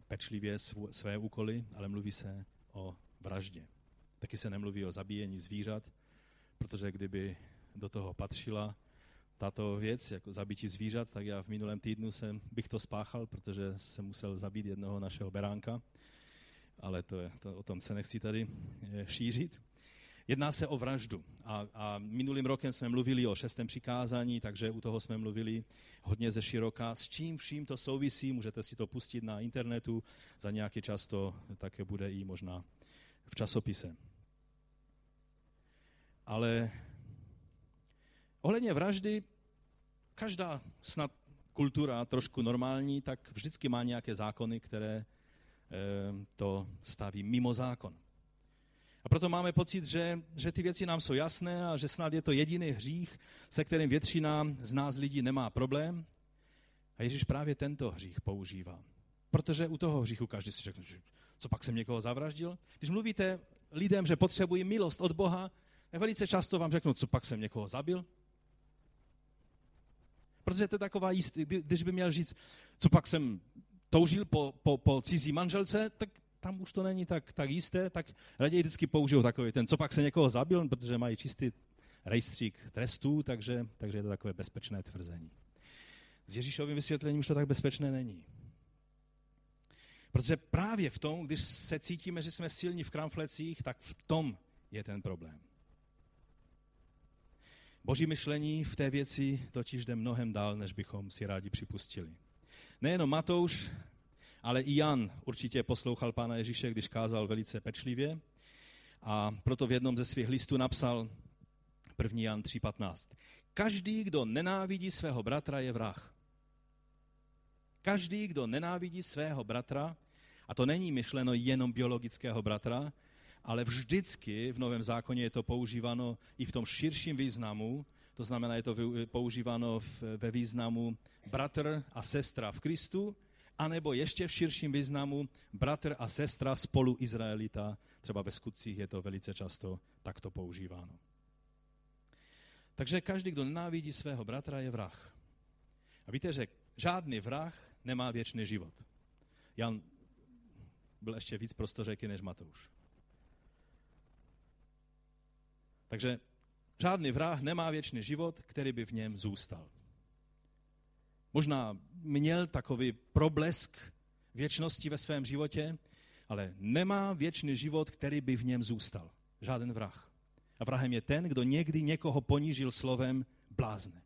pečlivě své úkoly, ale mluví se o vraždě. Taky se nemluví o zabíjení zvířat, protože kdyby do toho patřila tato věc, jako zabití zvířat, tak já v minulém týdnu bych to spáchal, protože jsem musel zabít jednoho našeho beránka, ale o tom se nechci tady šířit. Jedná se o vraždu a minulým rokem jsme mluvili o 6. přikázání, takže u toho jsme mluvili hodně ze široka. S čím vším to souvisí, můžete si to pustit na internetu, za nějaký čas to také bude i možná v časopise. Ale ohledně vraždy, každá snad kultura trošku normální, tak vždycky má nějaké zákony, které to staví mimo zákon. A proto máme pocit, že ty věci nám jsou jasné a že snad je to jediný hřích, se kterým většina z nás lidí nemá problém. A Ježíš právě tento hřích používá. Protože u toho hříchu každý si řekne, Co pak jsem někoho zavraždil? Když mluvíte lidem, že potřebují milost od Boha, tak velice často vám řeknu, co pak jsem někoho zabil? Protože to je taková jistý, když by měl říct, co pak jsem toužil po cizí manželce, tak tam už to není tak jisté, tak raději vždycky použiju takový ten, co pak se někoho zabil, protože mají čistý rejstřík trestů, takže je to takové bezpečné tvrzení. S Ježíšovým vysvětlením už to tak bezpečné není. Protože právě v tom, když se cítíme, že jsme silní v kramflecích, tak v tom je ten problém. Boží myšlení v té věci totiž jde mnohem dál, než bychom si rádi připustili. Nejenom Matouš, ale i Jan určitě poslouchal Pána Ježíše, když kázal velice pečlivě, a proto v jednom ze svých listů napsal 1. Jan 3,15. Každý, kdo nenávidí svého bratra, je vrah. Každý, kdo nenávidí svého bratra, a to není myšleno jenom biologického bratra, ale vždycky v Novém zákoně je to používáno i v tom širším významu, to znamená, je to používáno ve významu bratr a sestra v Kristu, anebo ještě v širším významu bratr a sestra spolu Izraelita, třeba ve Skutcích je to velice často takto používáno. Takže každý, kdo nenávidí svého bratra, je vrah. A víte, že žádný vrah nemá věčný život. Jan byl ještě víc prostořeký než Matouš. Takže žádný vrah nemá věčný život, který by v něm zůstal. Možná měl takový problesk věčnosti ve svém životě, ale nemá věčný život, který by v něm zůstal. Žádný vrah. A vrahem je ten, kdo někdy někoho ponížil slovem blázne.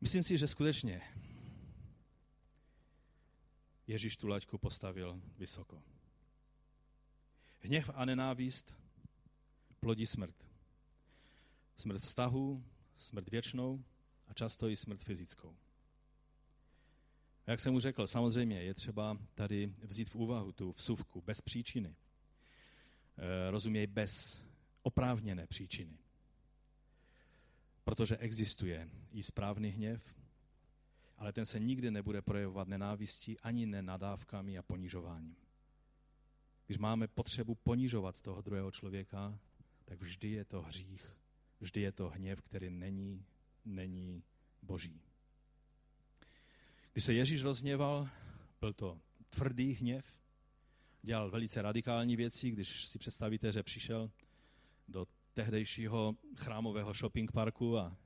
Myslím si, že skutečně Ježíš tu laťku postavil vysoko. Hněv a nenávist plodí smrt. Smrt vztahu, smrt věčnou a často i smrt fyzickou. A jak jsem mu řekl, samozřejmě je třeba tady vzít v úvahu tu vsuvku bez příčiny. Rozuměj bez oprávněné příčiny. Protože existuje i správný hněv, ale ten se nikdy nebude projevovat nenávistí ani nenadávkami a ponižováním. Když máme potřebu ponižovat toho druhého člověka, tak vždy je to hřích, vždy je to hněv, který není boží. Když se Ježíš rozhněval, byl to tvrdý hněv, dělal velice radikální věci, když si představíte, že přišel do tehdejšího chrámového shopping parku a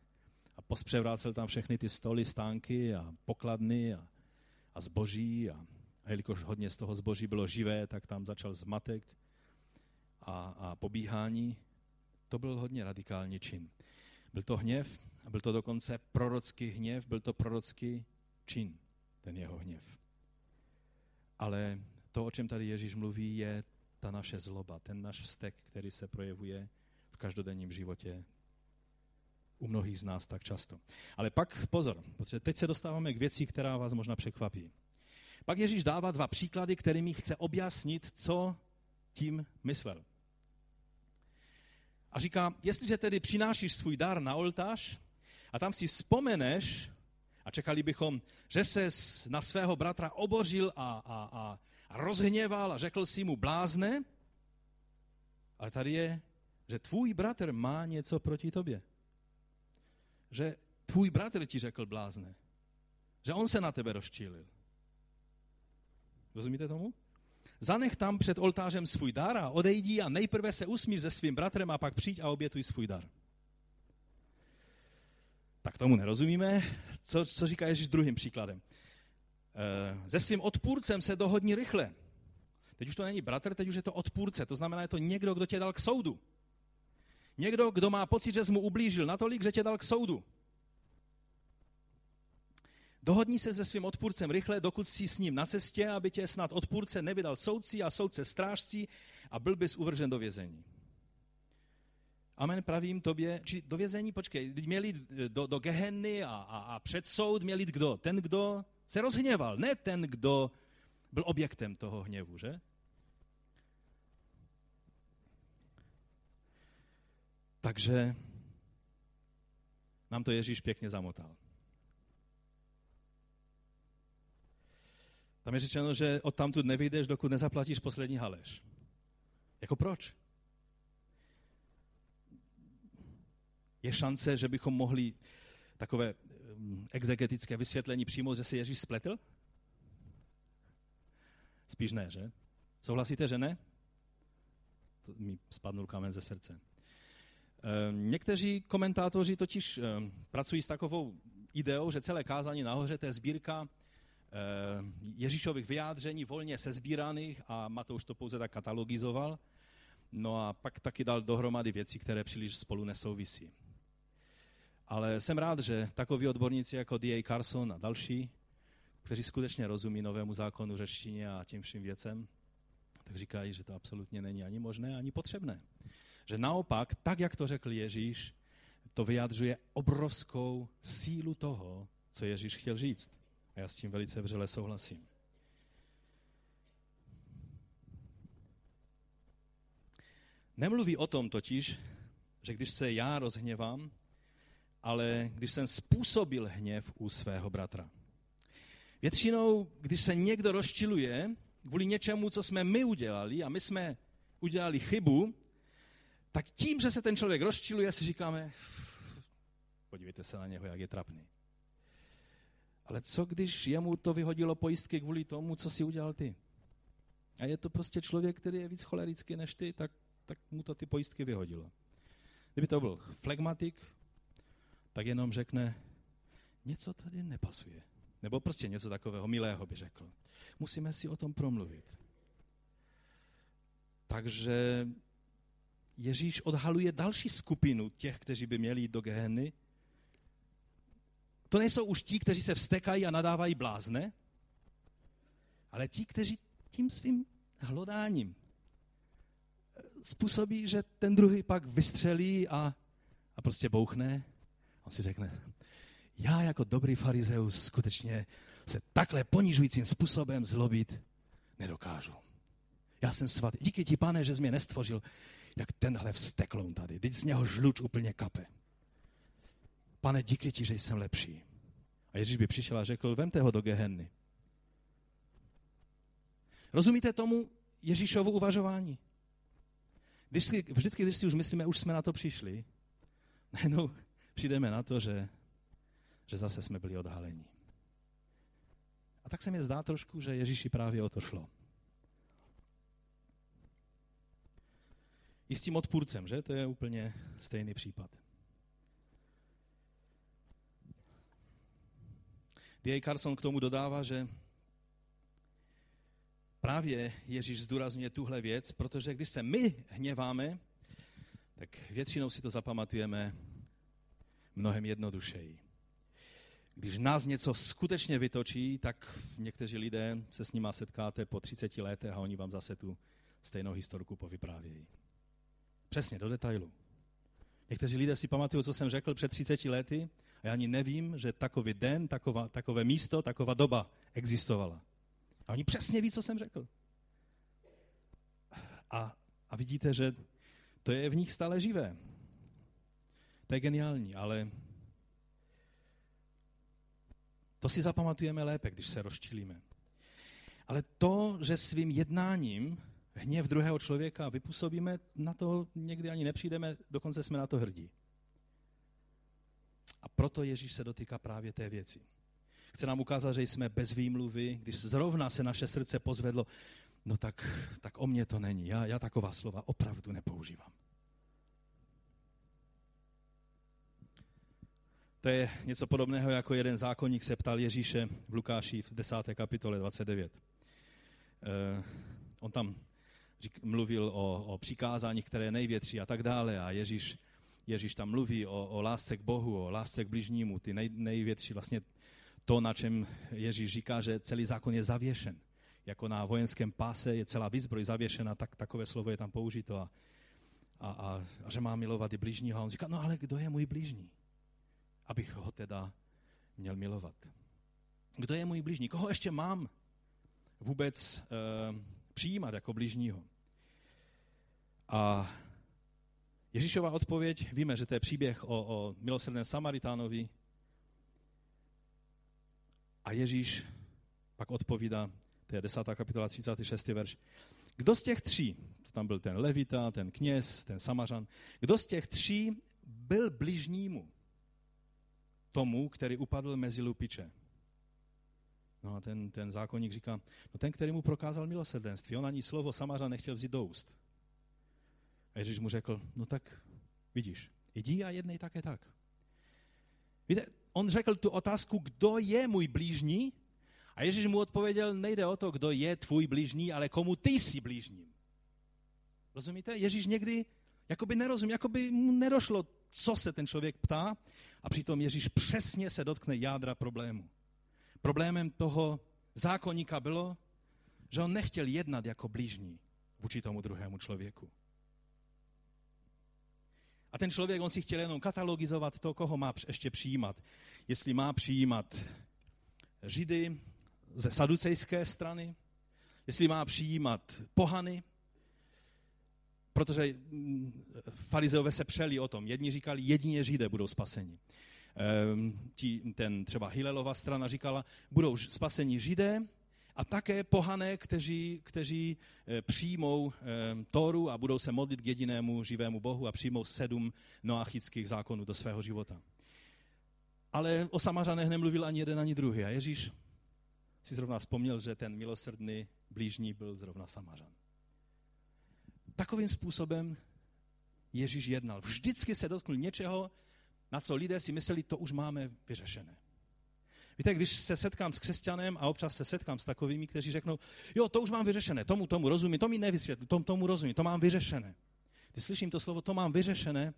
pospřevrácel tam všechny ty stoly, stánky a pokladny a zboží a jelikož hodně z toho zboží bylo živé, tak tam začal zmatek a pobíhání. To byl hodně radikální čin. Byl to hněv a byl to dokonce prorocký hněv, byl to prorocký čin, ten jeho hněv. Ale to, o čem tady Ježíš mluví, je ta naše zloba, ten náš vztek, který se projevuje v každodenním životě u mnohých z nás tak často. Ale pak pozor, protože teď se dostáváme k věci, která vás možná překvapí. Pak Ježíš dává 2 příklady, kterými chce objasnit, co tím myslel. A říká, jestliže tedy přinášíš svůj dar na oltář a tam si vzpomeneš, a čekali bychom, že se na svého bratra obořil a rozhněval a řekl si mu blázne, ale tady je, že tvůj bratr má něco proti tobě. Že tvůj bratr ti řekl blázne. Že on se na tebe rozčílil. Rozumíte tomu? Zanech tam před oltářem svůj dar a odejdi a nejprve se usmíš se svým bratrem a pak přijď a obětuj svůj dar. Tak tomu nerozumíme. Co říká Ježíš druhým příkladem? Se svým odpůrcem se dohodni rychle. Teď už to není bratr, teď už je to odpůrce. To znamená, je to někdo, kdo tě dal k soudu. Někdo, kdo má pocit, že jsi mu ublížil natolik, že tě dal k soudu. Dohodni se se svým odpůrcem rychle, dokud jsi s ním na cestě, aby tě snad odpůrce nevydal soudci a soudce strážci a byl bys uvržen do vězení. Amen, pravím tobě, či do vězení, počkej, měl jít do Gehenny a před soud měl jít kdo? Ten, kdo se rozhněval, ne ten, kdo byl objektem toho hněvu, že? Takže nám to Ježíš pěkně zamotal. Tam je řečeno, že odtamtud nevyjdeš, dokud nezaplatíš poslední haléř. Jako proč? Je šance, že bychom mohli takové exegetické vysvětlení přijmout, že se Ježíš spletl? Spíš ne, že? Souhlasíte, že ne? To mi spadnul kámen ze srdce. Někteří komentátoři totiž pracují s takovou ideou, že celé kázání nahoře to je sbírka Ježíšových vyjádření volně sezbíraných a Matouš to pouze tak katalogizoval. No a pak taky dal dohromady věci, které příliš spolu nesouvisí. Ale jsem rád, že takoví odborníci jako D.A. Carson a další, kteří skutečně rozumí novému zákonu řečtině a tím vším věcem, tak říkají, že to absolutně není ani možné, ani potřebné. Že naopak, tak jak to řekl Ježíš, to vyjadřuje obrovskou sílu toho, co Ježíš chtěl říct. A já s tím velice vřele souhlasím. Nemluví o tom totiž, že když se já rozhněvám, ale když jsem způsobil hněv u svého bratra. Většinou, když se někdo rozčiluje kvůli něčemu, co jsme my udělali, a my jsme udělali chybu, tak tím, že se ten člověk rozčiluje, si říkáme, podívejte se na něho, jak je trapný. Ale co když jemu to vyhodilo pojistky kvůli tomu, co si udělal ty? A je to prostě člověk, který je víc cholerický než ty, tak mu to ty pojistky vyhodilo. Kdyby to byl flegmatik, tak jenom řekne, něco tady nepasuje. Nebo prostě něco takového milého by řekl. Musíme si o tom promluvit. Takže Ježíš odhaluje další skupinu těch, kteří by měli jít do Gehenny. To nejsou už ti, kteří se vztekají a nadávají blázne, ale ti, kteří tím svým hlodáním způsobí, že ten druhý pak vystřelí a prostě bouchne. On si řekne, já jako dobrý farizeus skutečně se takhle ponižujícím způsobem zlobit nedokážu. Já jsem svatý. Díky ti, pane, že jsi mě nestvořil, jak tenhle vztekloun tady. Teď z něho žluč úplně kape. Pane, díky ti, že jsem lepší. A Ježíš by přišel a řekl, vemte ho do Gehenny. Rozumíte tomu Ježíšovu uvažování? Vždycky, když si už myslíme, už jsme na to přišli, najednou přijdeme na to, že zase jsme byli odhaleni. A tak se mi zdá trošku, že Ježíši právě o to šlo. I s tím odpůrcem, že? To je úplně stejný případ. D.A. Carson k tomu dodává, že právě Ježíš zdůrazňuje tuhle věc, protože když se my hněváme, tak většinou si to zapamatujeme mnohem jednodušeji. Když nás něco skutečně vytočí, tak někteří lidé se s nima setkáte po 30 letech a oni vám zase tu stejnou historku povyprávějí. Přesně, do detailu. Někteří lidé si pamatují, co jsem řekl před 30 lety a já ani nevím, že takový den, takové místo, taková doba existovala. A oni přesně ví, co jsem řekl. A vidíte, že to je v nich stále živé. To je geniální, ale to si zapamatujeme lépe, když se rozčilíme. Ale to, že svým jednáním hněv druhého člověka vypůsobíme, na to někdy ani nepřijdeme, dokonce jsme na to hrdí. A proto Ježíš se dotýká právě té věci. Chce nám ukázat, že jsme bez výmluvy, když zrovna se naše srdce pozvedlo, no tak o mně to není, já taková slova opravdu nepoužívám. To je něco podobného, jako jeden zákonník se ptal Ježíše v Lukáši v 10. kapitole 29. On tam mluvil o přikázání, které je největší a tak dále. A Ježíš tam mluví o lásce k Bohu, o lásce k bližnímu, ty největší vlastně to, na čem Ježíš říká, že celý zákon je zavěšen. Jako na vojenském páse je celá výzbroj zavěšena, tak takové slovo je tam použito. A že má milovat i bližního. A on říká, no ale kdo je můj bližní? Abych ho teda měl milovat. Kdo je můj bližní? Koho ještě mám vůbec přijímat jako bližního? A Ježíšova odpověď, víme, že to je příběh o milosrdném Samaritánovi. A Ježíš pak odpovídá, To je 10. kapitola 36. verš. Kdo z těch tří, to tam byl ten levita, ten kněz, ten samařan, kdo z těch tří byl bližnímu tomu, který upadl mezi lupiče? No a ten zákonník říká, no ten, který mu prokázal milosrdenství, on ani slovo samařan nechtěl vzít do úst. A Ježíš mu řekl, no tak vidíš, jdi a jednej také tak. Víte, on řekl tu otázku, kdo je můj blížní? A Ježíš mu odpověděl, nejde o to, kdo je tvůj blížní, ale komu ty jsi blížním. Rozumíte? Ježíš někdy jakoby nerozumí, jakoby mu nedošlo, co se ten člověk ptá, a přitom Ježíš přesně se dotkne jádra problému. Problémem toho zákonníka bylo, že on nechtěl jednat jako blížní vůči tomu druhému člověku. A ten člověk, on si chtěl jenom katalogizovat to, koho má ještě přijímat. Jestli má přijímat Židy ze saducejské strany, jestli má přijímat pohany, protože farizeové se přeli o tom. Jedni říkali, jedině Židé budou spaseni. Třeba Hillelova strana říkala, budou spaseni Židé a také pohané, kteří přijmou Tóru a budou se modlit k jedinému živému Bohu a přijmou 7 noachických zákonů do svého života. Ale o Samařanech nemluvil ani jeden, ani druhý. A Ježíš si zrovna vzpomněl, že ten milosrdný blížní byl zrovna Samařan. Takovým způsobem Ježíš jednal. Vždycky se dotknul něčeho, na co lidé si mysleli, to už máme vyřešené. Víte, když se setkám s křesťanem a občas se setkám s takovými, kteří řeknou, jo, to už mám vyřešené, tomu rozumím, to mi nevysvětlí, tomu rozumím, to mám vyřešené. Když slyším to slovo, to mám vyřešené,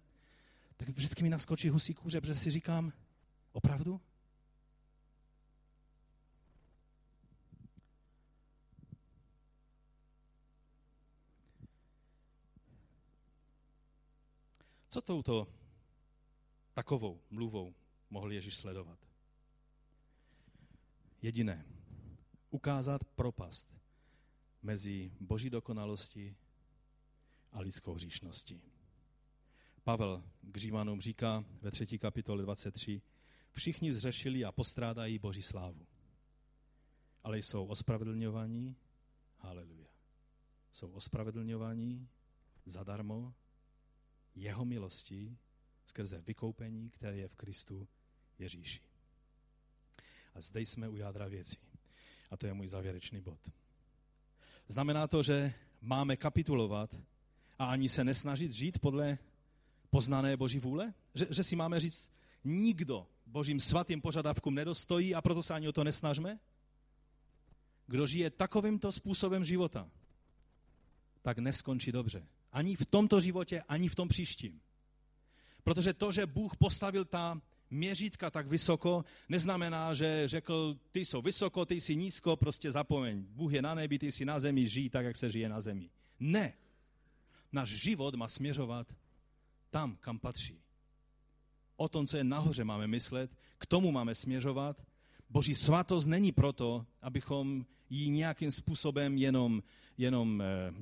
tak vždycky mi naskočí husí kůže, protože si říkám, opravdu? Co touto takovou mluvou mohl Ježíš sledovat? Jediné, ukázat propast mezi boží dokonalostí a lidskou hříšností. Pavel k Římanům říká ve 3. kapitole 23, všichni zřešili a postrádají boží slávu, ale jsou ospravedlňováni, haleluja, jsou ospravedlňováni zadarmo jeho milostí skrze vykoupení, které je v Kristu Ježíši. A zde jsme u jádra věcí. A to je můj závěrečný bod. Znamená to, že máme kapitulovat a ani se nesnažit žít podle poznané boží vůle? Že si máme říct, nikdo božím svatým požadavkům nedostojí a proto se ani o to nesnažme? Kdo žije takovýmto způsobem života, tak neskončí dobře. Ani v tomto životě, ani v tom příštím. Protože to, že Bůh postavil ta měřítka tak vysoko, neznamená, že řekl, ty jsou vysoko, ty jsi nízko, prostě zapomeň. Bůh je na nebi, ty jsi na zemi, žij tak, jak se žije na zemi. Ne. Náš život má směřovat tam, kam patří. O tom, co je nahoře, máme myslet, k tomu máme směřovat. Boží svatost není proto, abychom ji nějakým způsobem jenom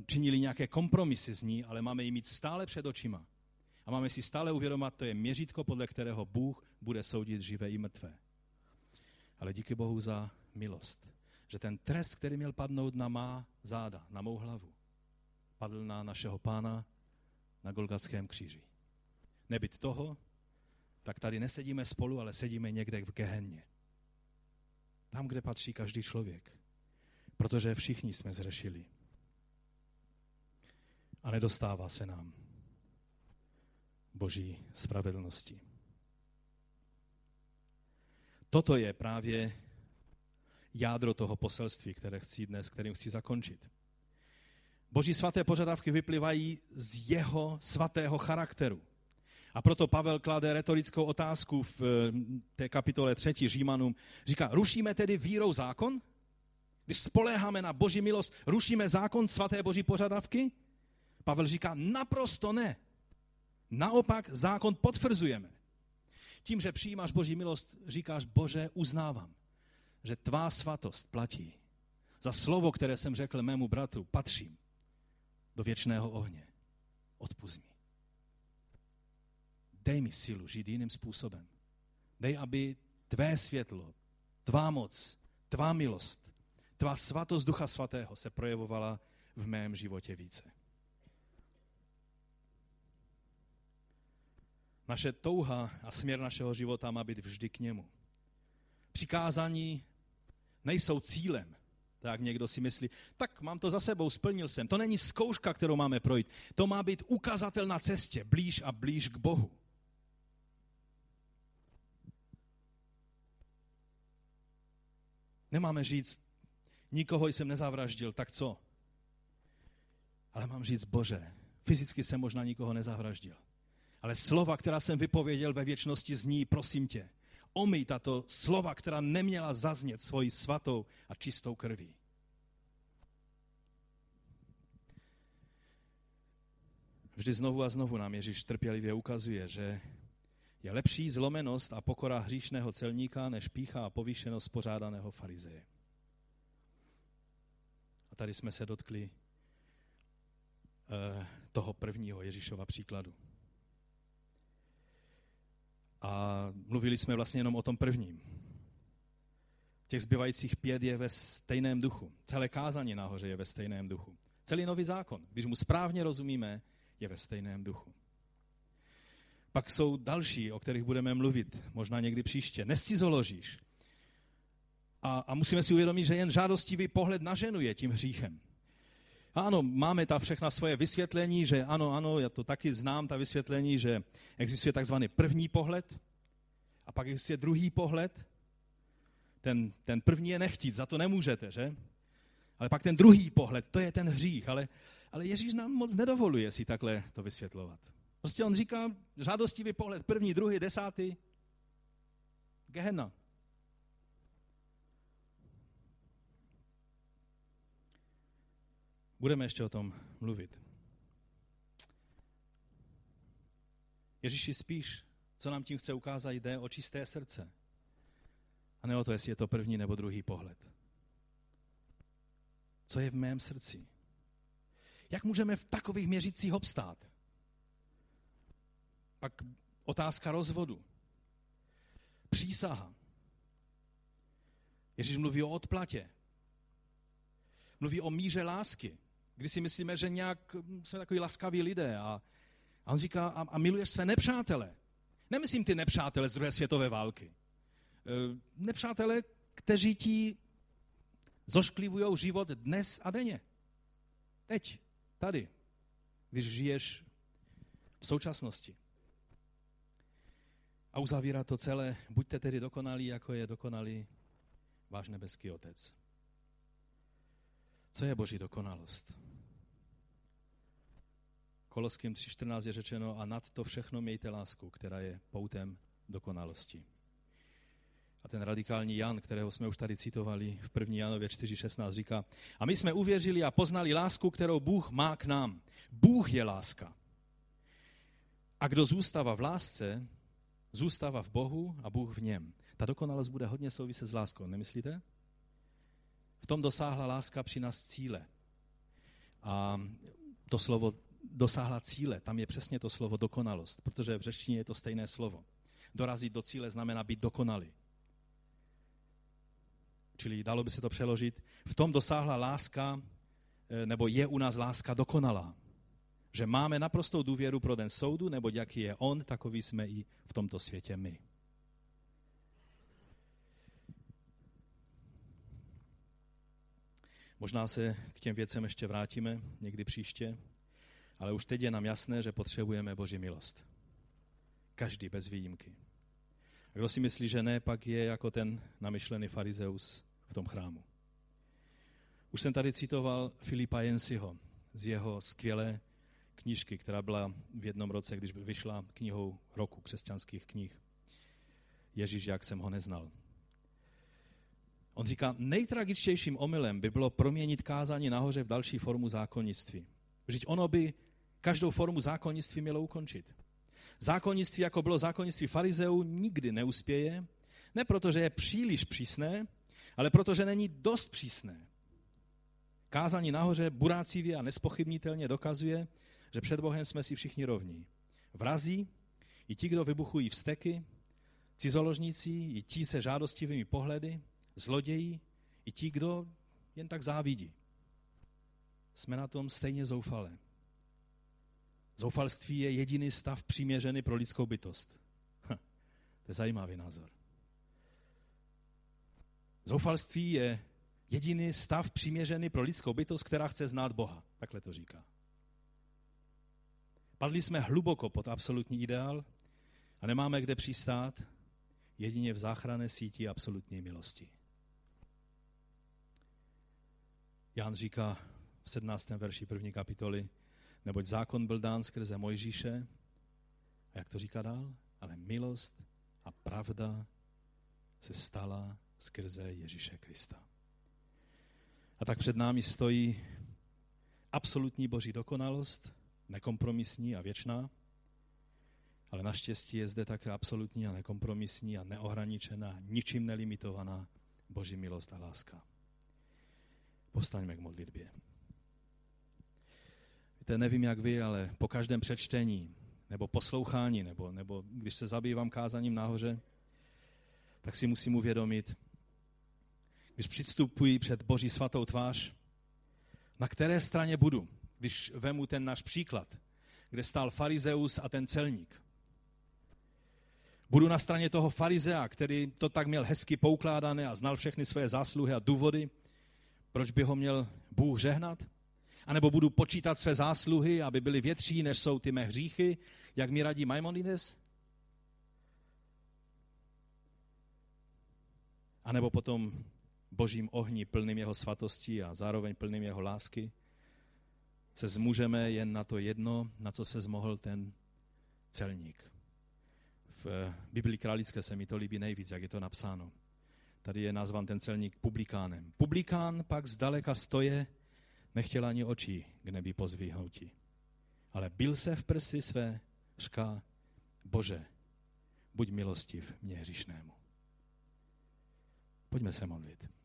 činili nějaké kompromisy s ní, ale máme ji mít stále před očima. A máme si stále uvědomovat, to je měřítko, podle kterého Bůh bude soudit živé i mrtvé. Ale díky Bohu za milost, že ten trest, který měl padnout na má záda, na mou hlavu, padl na našeho Pána na Golgatském kříži. Nebyt toho, tak tady nesedíme spolu, ale sedíme někde v Gehenně. Tam, kde patří každý člověk. Protože všichni jsme zřešili. A nedostává se nám boží spravedlnosti. Toto je právě jádro toho poselství, kterým chci zakončit. Boží svaté požadavky vyplývají z jeho svatého charakteru. A proto Pavel klade retorickou otázku v té kapitole 3. Římanům. Říká, rušíme tedy vírou zákon? Když spoléháme na boží milost, rušíme zákon svaté boží požadavky? Pavel říká, naprosto ne. Naopak zákon potvrzujeme. Tím, že přijímáš boží milost, říkáš, Bože, uznávám, že tvá svatost platí. Za slovo, které jsem řekl mému bratru, patřím do věčného ohně. Odpusť mi. Dej mi sílu žít jiným způsobem. Dej, aby tvé světlo, tvá moc, tvá milost, Tvá svatost Ducha Svatého se projevovala v mém životě více. Naše touha a směr našeho života má být vždy k němu. Přikázání nejsou cílem, tak někdo si myslí, tak mám to za sebou, splnil jsem. To není zkouška, kterou máme projít. To má být ukazatel na cestě, blíž a blíž k Bohu. Nemáme říct, nikoho jsem nezavraždil, tak co? Ale mám říct, Bože, fyzicky jsem možná nikoho nezavraždil. Ale slova, která jsem vypověděl ve věčnosti zní, prosím tě, omyj tato slova, která neměla zaznět svojí svatou a čistou krví. Vždy znovu a znovu nám Ježíš trpělivě ukazuje, že je lepší zlomenost a pokora hříšného celníka, než pýcha a povýšenost pořádaného farizeje. A tady jsme se dotkli toho prvního Ježíšova příkladu. A mluvili jsme vlastně jenom o tom prvním. Těch zbývajících 5 je ve stejném duchu. Celé kázání nahoře je ve stejném duchu. Celý nový zákon, když mu správně rozumíme, je ve stejném duchu. Pak jsou další, o kterých budeme mluvit, možná někdy příště. Nescizoložíš. A musíme si uvědomit, že jen žádostivý pohled na ženu je tím hříchem. Ano, máme ta všechna svoje vysvětlení, že ano, já to taky znám, ta vysvětlení, že existuje takzvaný první pohled a pak existuje druhý pohled. Ten první je nechtít, za to nemůžete, že? Ale pak ten druhý pohled, to je ten hřích, ale Ježíš nám moc nedovoluje si takhle to vysvětlovat. Prostě on říká, žádostivý pohled, první, druhý, 10. Gehenna. Budeme ještě o tom mluvit. Ježíši spíš, co nám tím chce ukázat, jde o čisté srdce. A ne o to, jestli je to první nebo druhý pohled. Co je v mém srdci? Jak můžeme v takových měřících obstát? Pak otázka rozvodu. Přísaha. Ježíš mluví o odplatě. Mluví o míře lásky. Když si myslíme, že nějak jsme takový laskaví lidé a on říká, a miluješ své nepřátele. Nemyslím ty nepřátele z druhé světové války. Nepřátele, kteří ti zošklivujou život dnes a denně. Teď, tady, když žiješ v současnosti. A uzavírá to celé, buďte tedy dokonalí, jako je dokonalý váš nebeský Otec. Co je Boží dokonalost? Koloským 3.14 je řečeno, a nad to všechno mějte lásku, která je poutem dokonalosti. A ten radikální Jan, kterého jsme už tady citovali v 1. Janově 4.16, říká, a my jsme uvěřili a poznali lásku, kterou Bůh má k nám. Bůh je láska. A kdo zůstává v lásce, zůstává v Bohu a Bůh v něm. Ta dokonalost bude hodně souviset s láskou, nemyslíte? V tom dosáhla láska při nás cíle. A to slovo dosáhla cíle, tam je přesně to slovo dokonalost, protože v řečtině je to stejné slovo. Dorazit do cíle znamená být dokonalý. Čili dalo by se to přeložit, v tom dosáhla láska, nebo je u nás láska dokonalá. Že máme naprostou důvěru pro den soudu, nebo jaký je on, takový jsme i v tomto světě my. Možná se k těm věcem ještě vrátíme někdy příště, ale už teď je nám jasné, že potřebujeme Boží milost. Každý bez výjimky. A kdo si myslí, že ne, pak je jako ten namyšlený farizeus v tom chrámu. Už jsem tady citoval Filipa Jensiho z jeho skvělé knížky, která byla v jednom roce, když vyšla knihou roku křesťanských knih. Ježíš, jak jsem ho neznal. On říká, nejtragičtějším omylem by bylo proměnit kázání nahoře v další formu zákonnictví. Vždyť ono by každou formu zákonnictví mělo ukončit. Zákonnictví, jako bylo zákonnictví farizeů, nikdy neuspěje, ne protože je příliš přísné, ale protože není dost přísné. Kázání nahoře burácivě a nespochybnitelně dokazuje, že před Bohem jsme si všichni rovní. Vrazí i ti, kdo vybuchují vzteky, cizoložníci i ti se žádostivými pohledy, zloději i ti, kdo jen tak závidí. Jsme na tom stejně zoufalé. Zoufalství je jediný stav přiměřený pro lidskou bytost. To je zajímavý názor. Zoufalství je jediný stav přiměřený pro lidskou bytost, která chce znát Boha. Takhle to říká. Padli jsme hluboko pod absolutní ideál a nemáme kde přistát, jedině v záchranné síti absolutní milosti. Jan říká v 17. verši 1. kapitoly, neboť zákon byl dán skrze Mojžíše, a jak to říká dál? Ale milost a pravda se stala skrze Ježíše Krista. A tak před námi stojí absolutní boží dokonalost, nekompromisní a věčná, ale naštěstí je zde také absolutní a nekompromisní a neohraničená, ničím nelimitovaná boží milost a láska. Povstaňme k modlitbě. Víte, nevím jak vy, ale po každém přečtení nebo poslouchání, nebo když se zabývám kázáním nahoře, tak si musím uvědomit, když přistupuji před Boží svatou tvář, na které straně budu, když vemu ten náš příklad, kde stál farizeus a ten celník. Budu na straně toho farizea, který to tak měl hezky poukládané a znal všechny své zásluhy a důvody, proč by ho měl Bůh žehnat? A nebo budu počítat své zásluhy, aby byly větší, než jsou ty mé hříchy, jak mi radí Maimonides? A nebo potom božím ohni plným jeho svatosti a zároveň plným jeho lásky se zmůžeme jen na to jedno, na co se zmohl ten celník. V Biblii králické se mi to líbí nejvíc, jak je to napsáno. Tady je nazván ten celník publikánem. Publikán pak zdaleka stoje, nechtěl ani oči k nebi pozvihouti. Ale bil se v prsi své, říká, Bože, buď milostiv mě hříšnému. Pojďme se modlit.